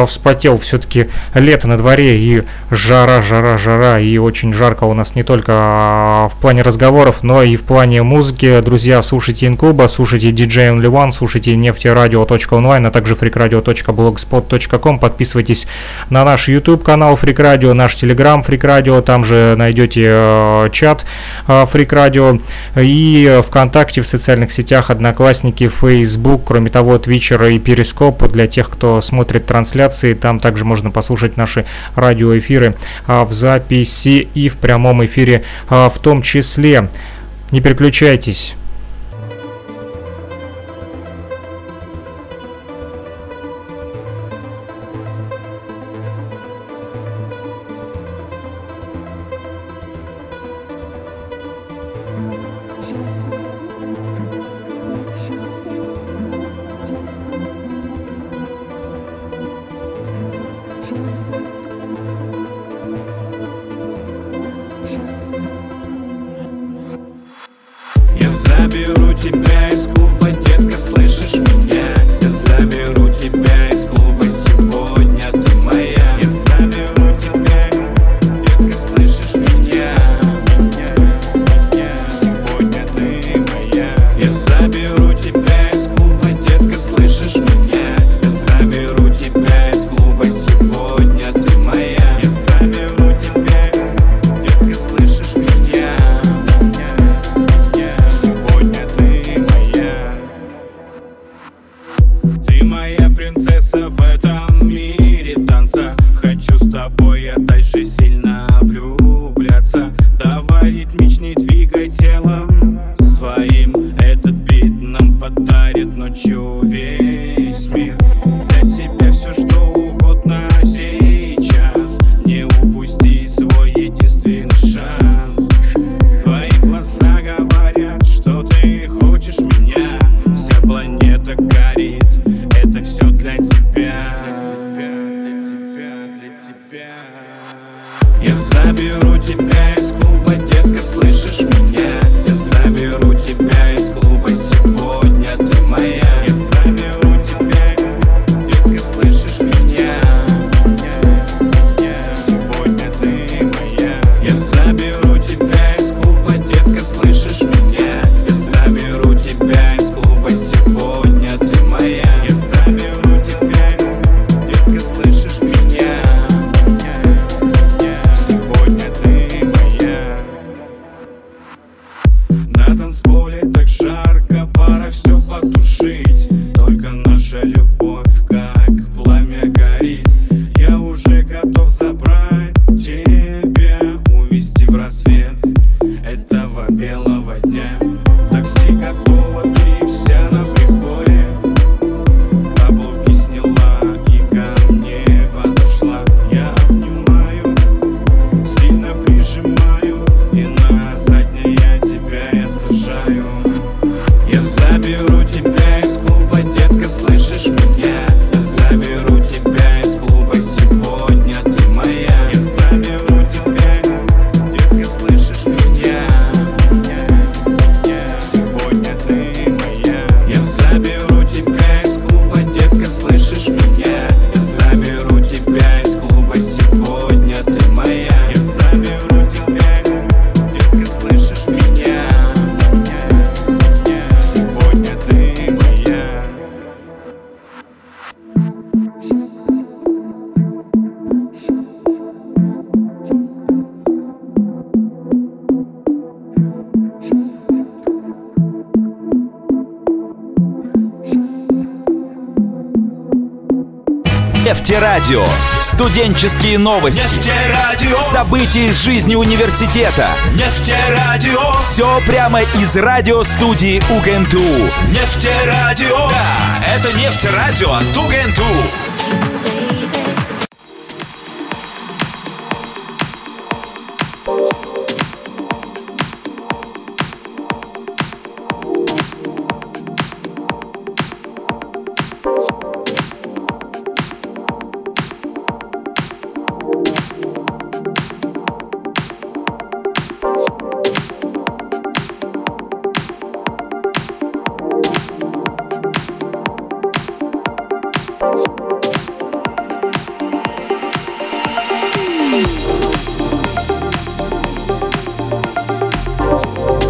вспотел, все-таки лето на дворе и жара, и очень жарко у нас не только в плане разговоров, но и в плане музыки. Друзья, слушайте Инкуба, слушайте DJ Only One, слушайте нефтирадио.онлайн, а также фрикрадио.блогспот.ком, подписывайтесь на наш YouTube канал Фрик Радио, наш Telegram Фрик Радио, там же найдете чат Фрик Радио, и ВКонтакте, в социальных сетях Одноклассники, Facebook, кроме того, Twitcher и Перископ для тех, кто смотрит трансляции, там также можно послушать наши радиоэфиры в записи и в прямом эфире в том числе. Не переключайтесь. для тебя. Я заберу тебя из клуба, детка, слышишь меня? Я заберу тебя из клуба, сегодня ты моя. Я заберу тебя, детка, слышишь меня? Сегодня ты моя. Я заберу тебя из клуба, детка, слышишь меня? Я заберу тебя из клуба, сегодня ты моя. Я заберу тебя, детка, слышишь меня? Сегодня ты моя. На танцполе так жарко, пора все потушить. Только наша любовь, как пламя, горит. Я уже готов забрать тебя, увести в рассвет этого белого дня. Такси готово, ты вся на приколе. Каблуки сняла и ко мне подошла. Я обнимаю, сильно прижимаю, и на заднее тебя я сажаю. Я заберу тебя из клуба, детка, слышишь меня? Я заберу тебя из клуба, сегодня ты моя. Я заберу тебя, детка, слышишь меня? Сегодня ты моя. Я заберу тебя из клуба, детка, слышишь меня? Я заберу тебя из клуба, сегодня ты моя. Я заберу тебя, детка, слышишь меня? Сегодня ты моя. Нефти Радио. Студенческие новости. Нефти Радио. События из жизни университета. Нефти Радио. Все прямо из радиостудии УГНТУ. Нефти Радио. Да, это Нефти Радио от УГНТУ.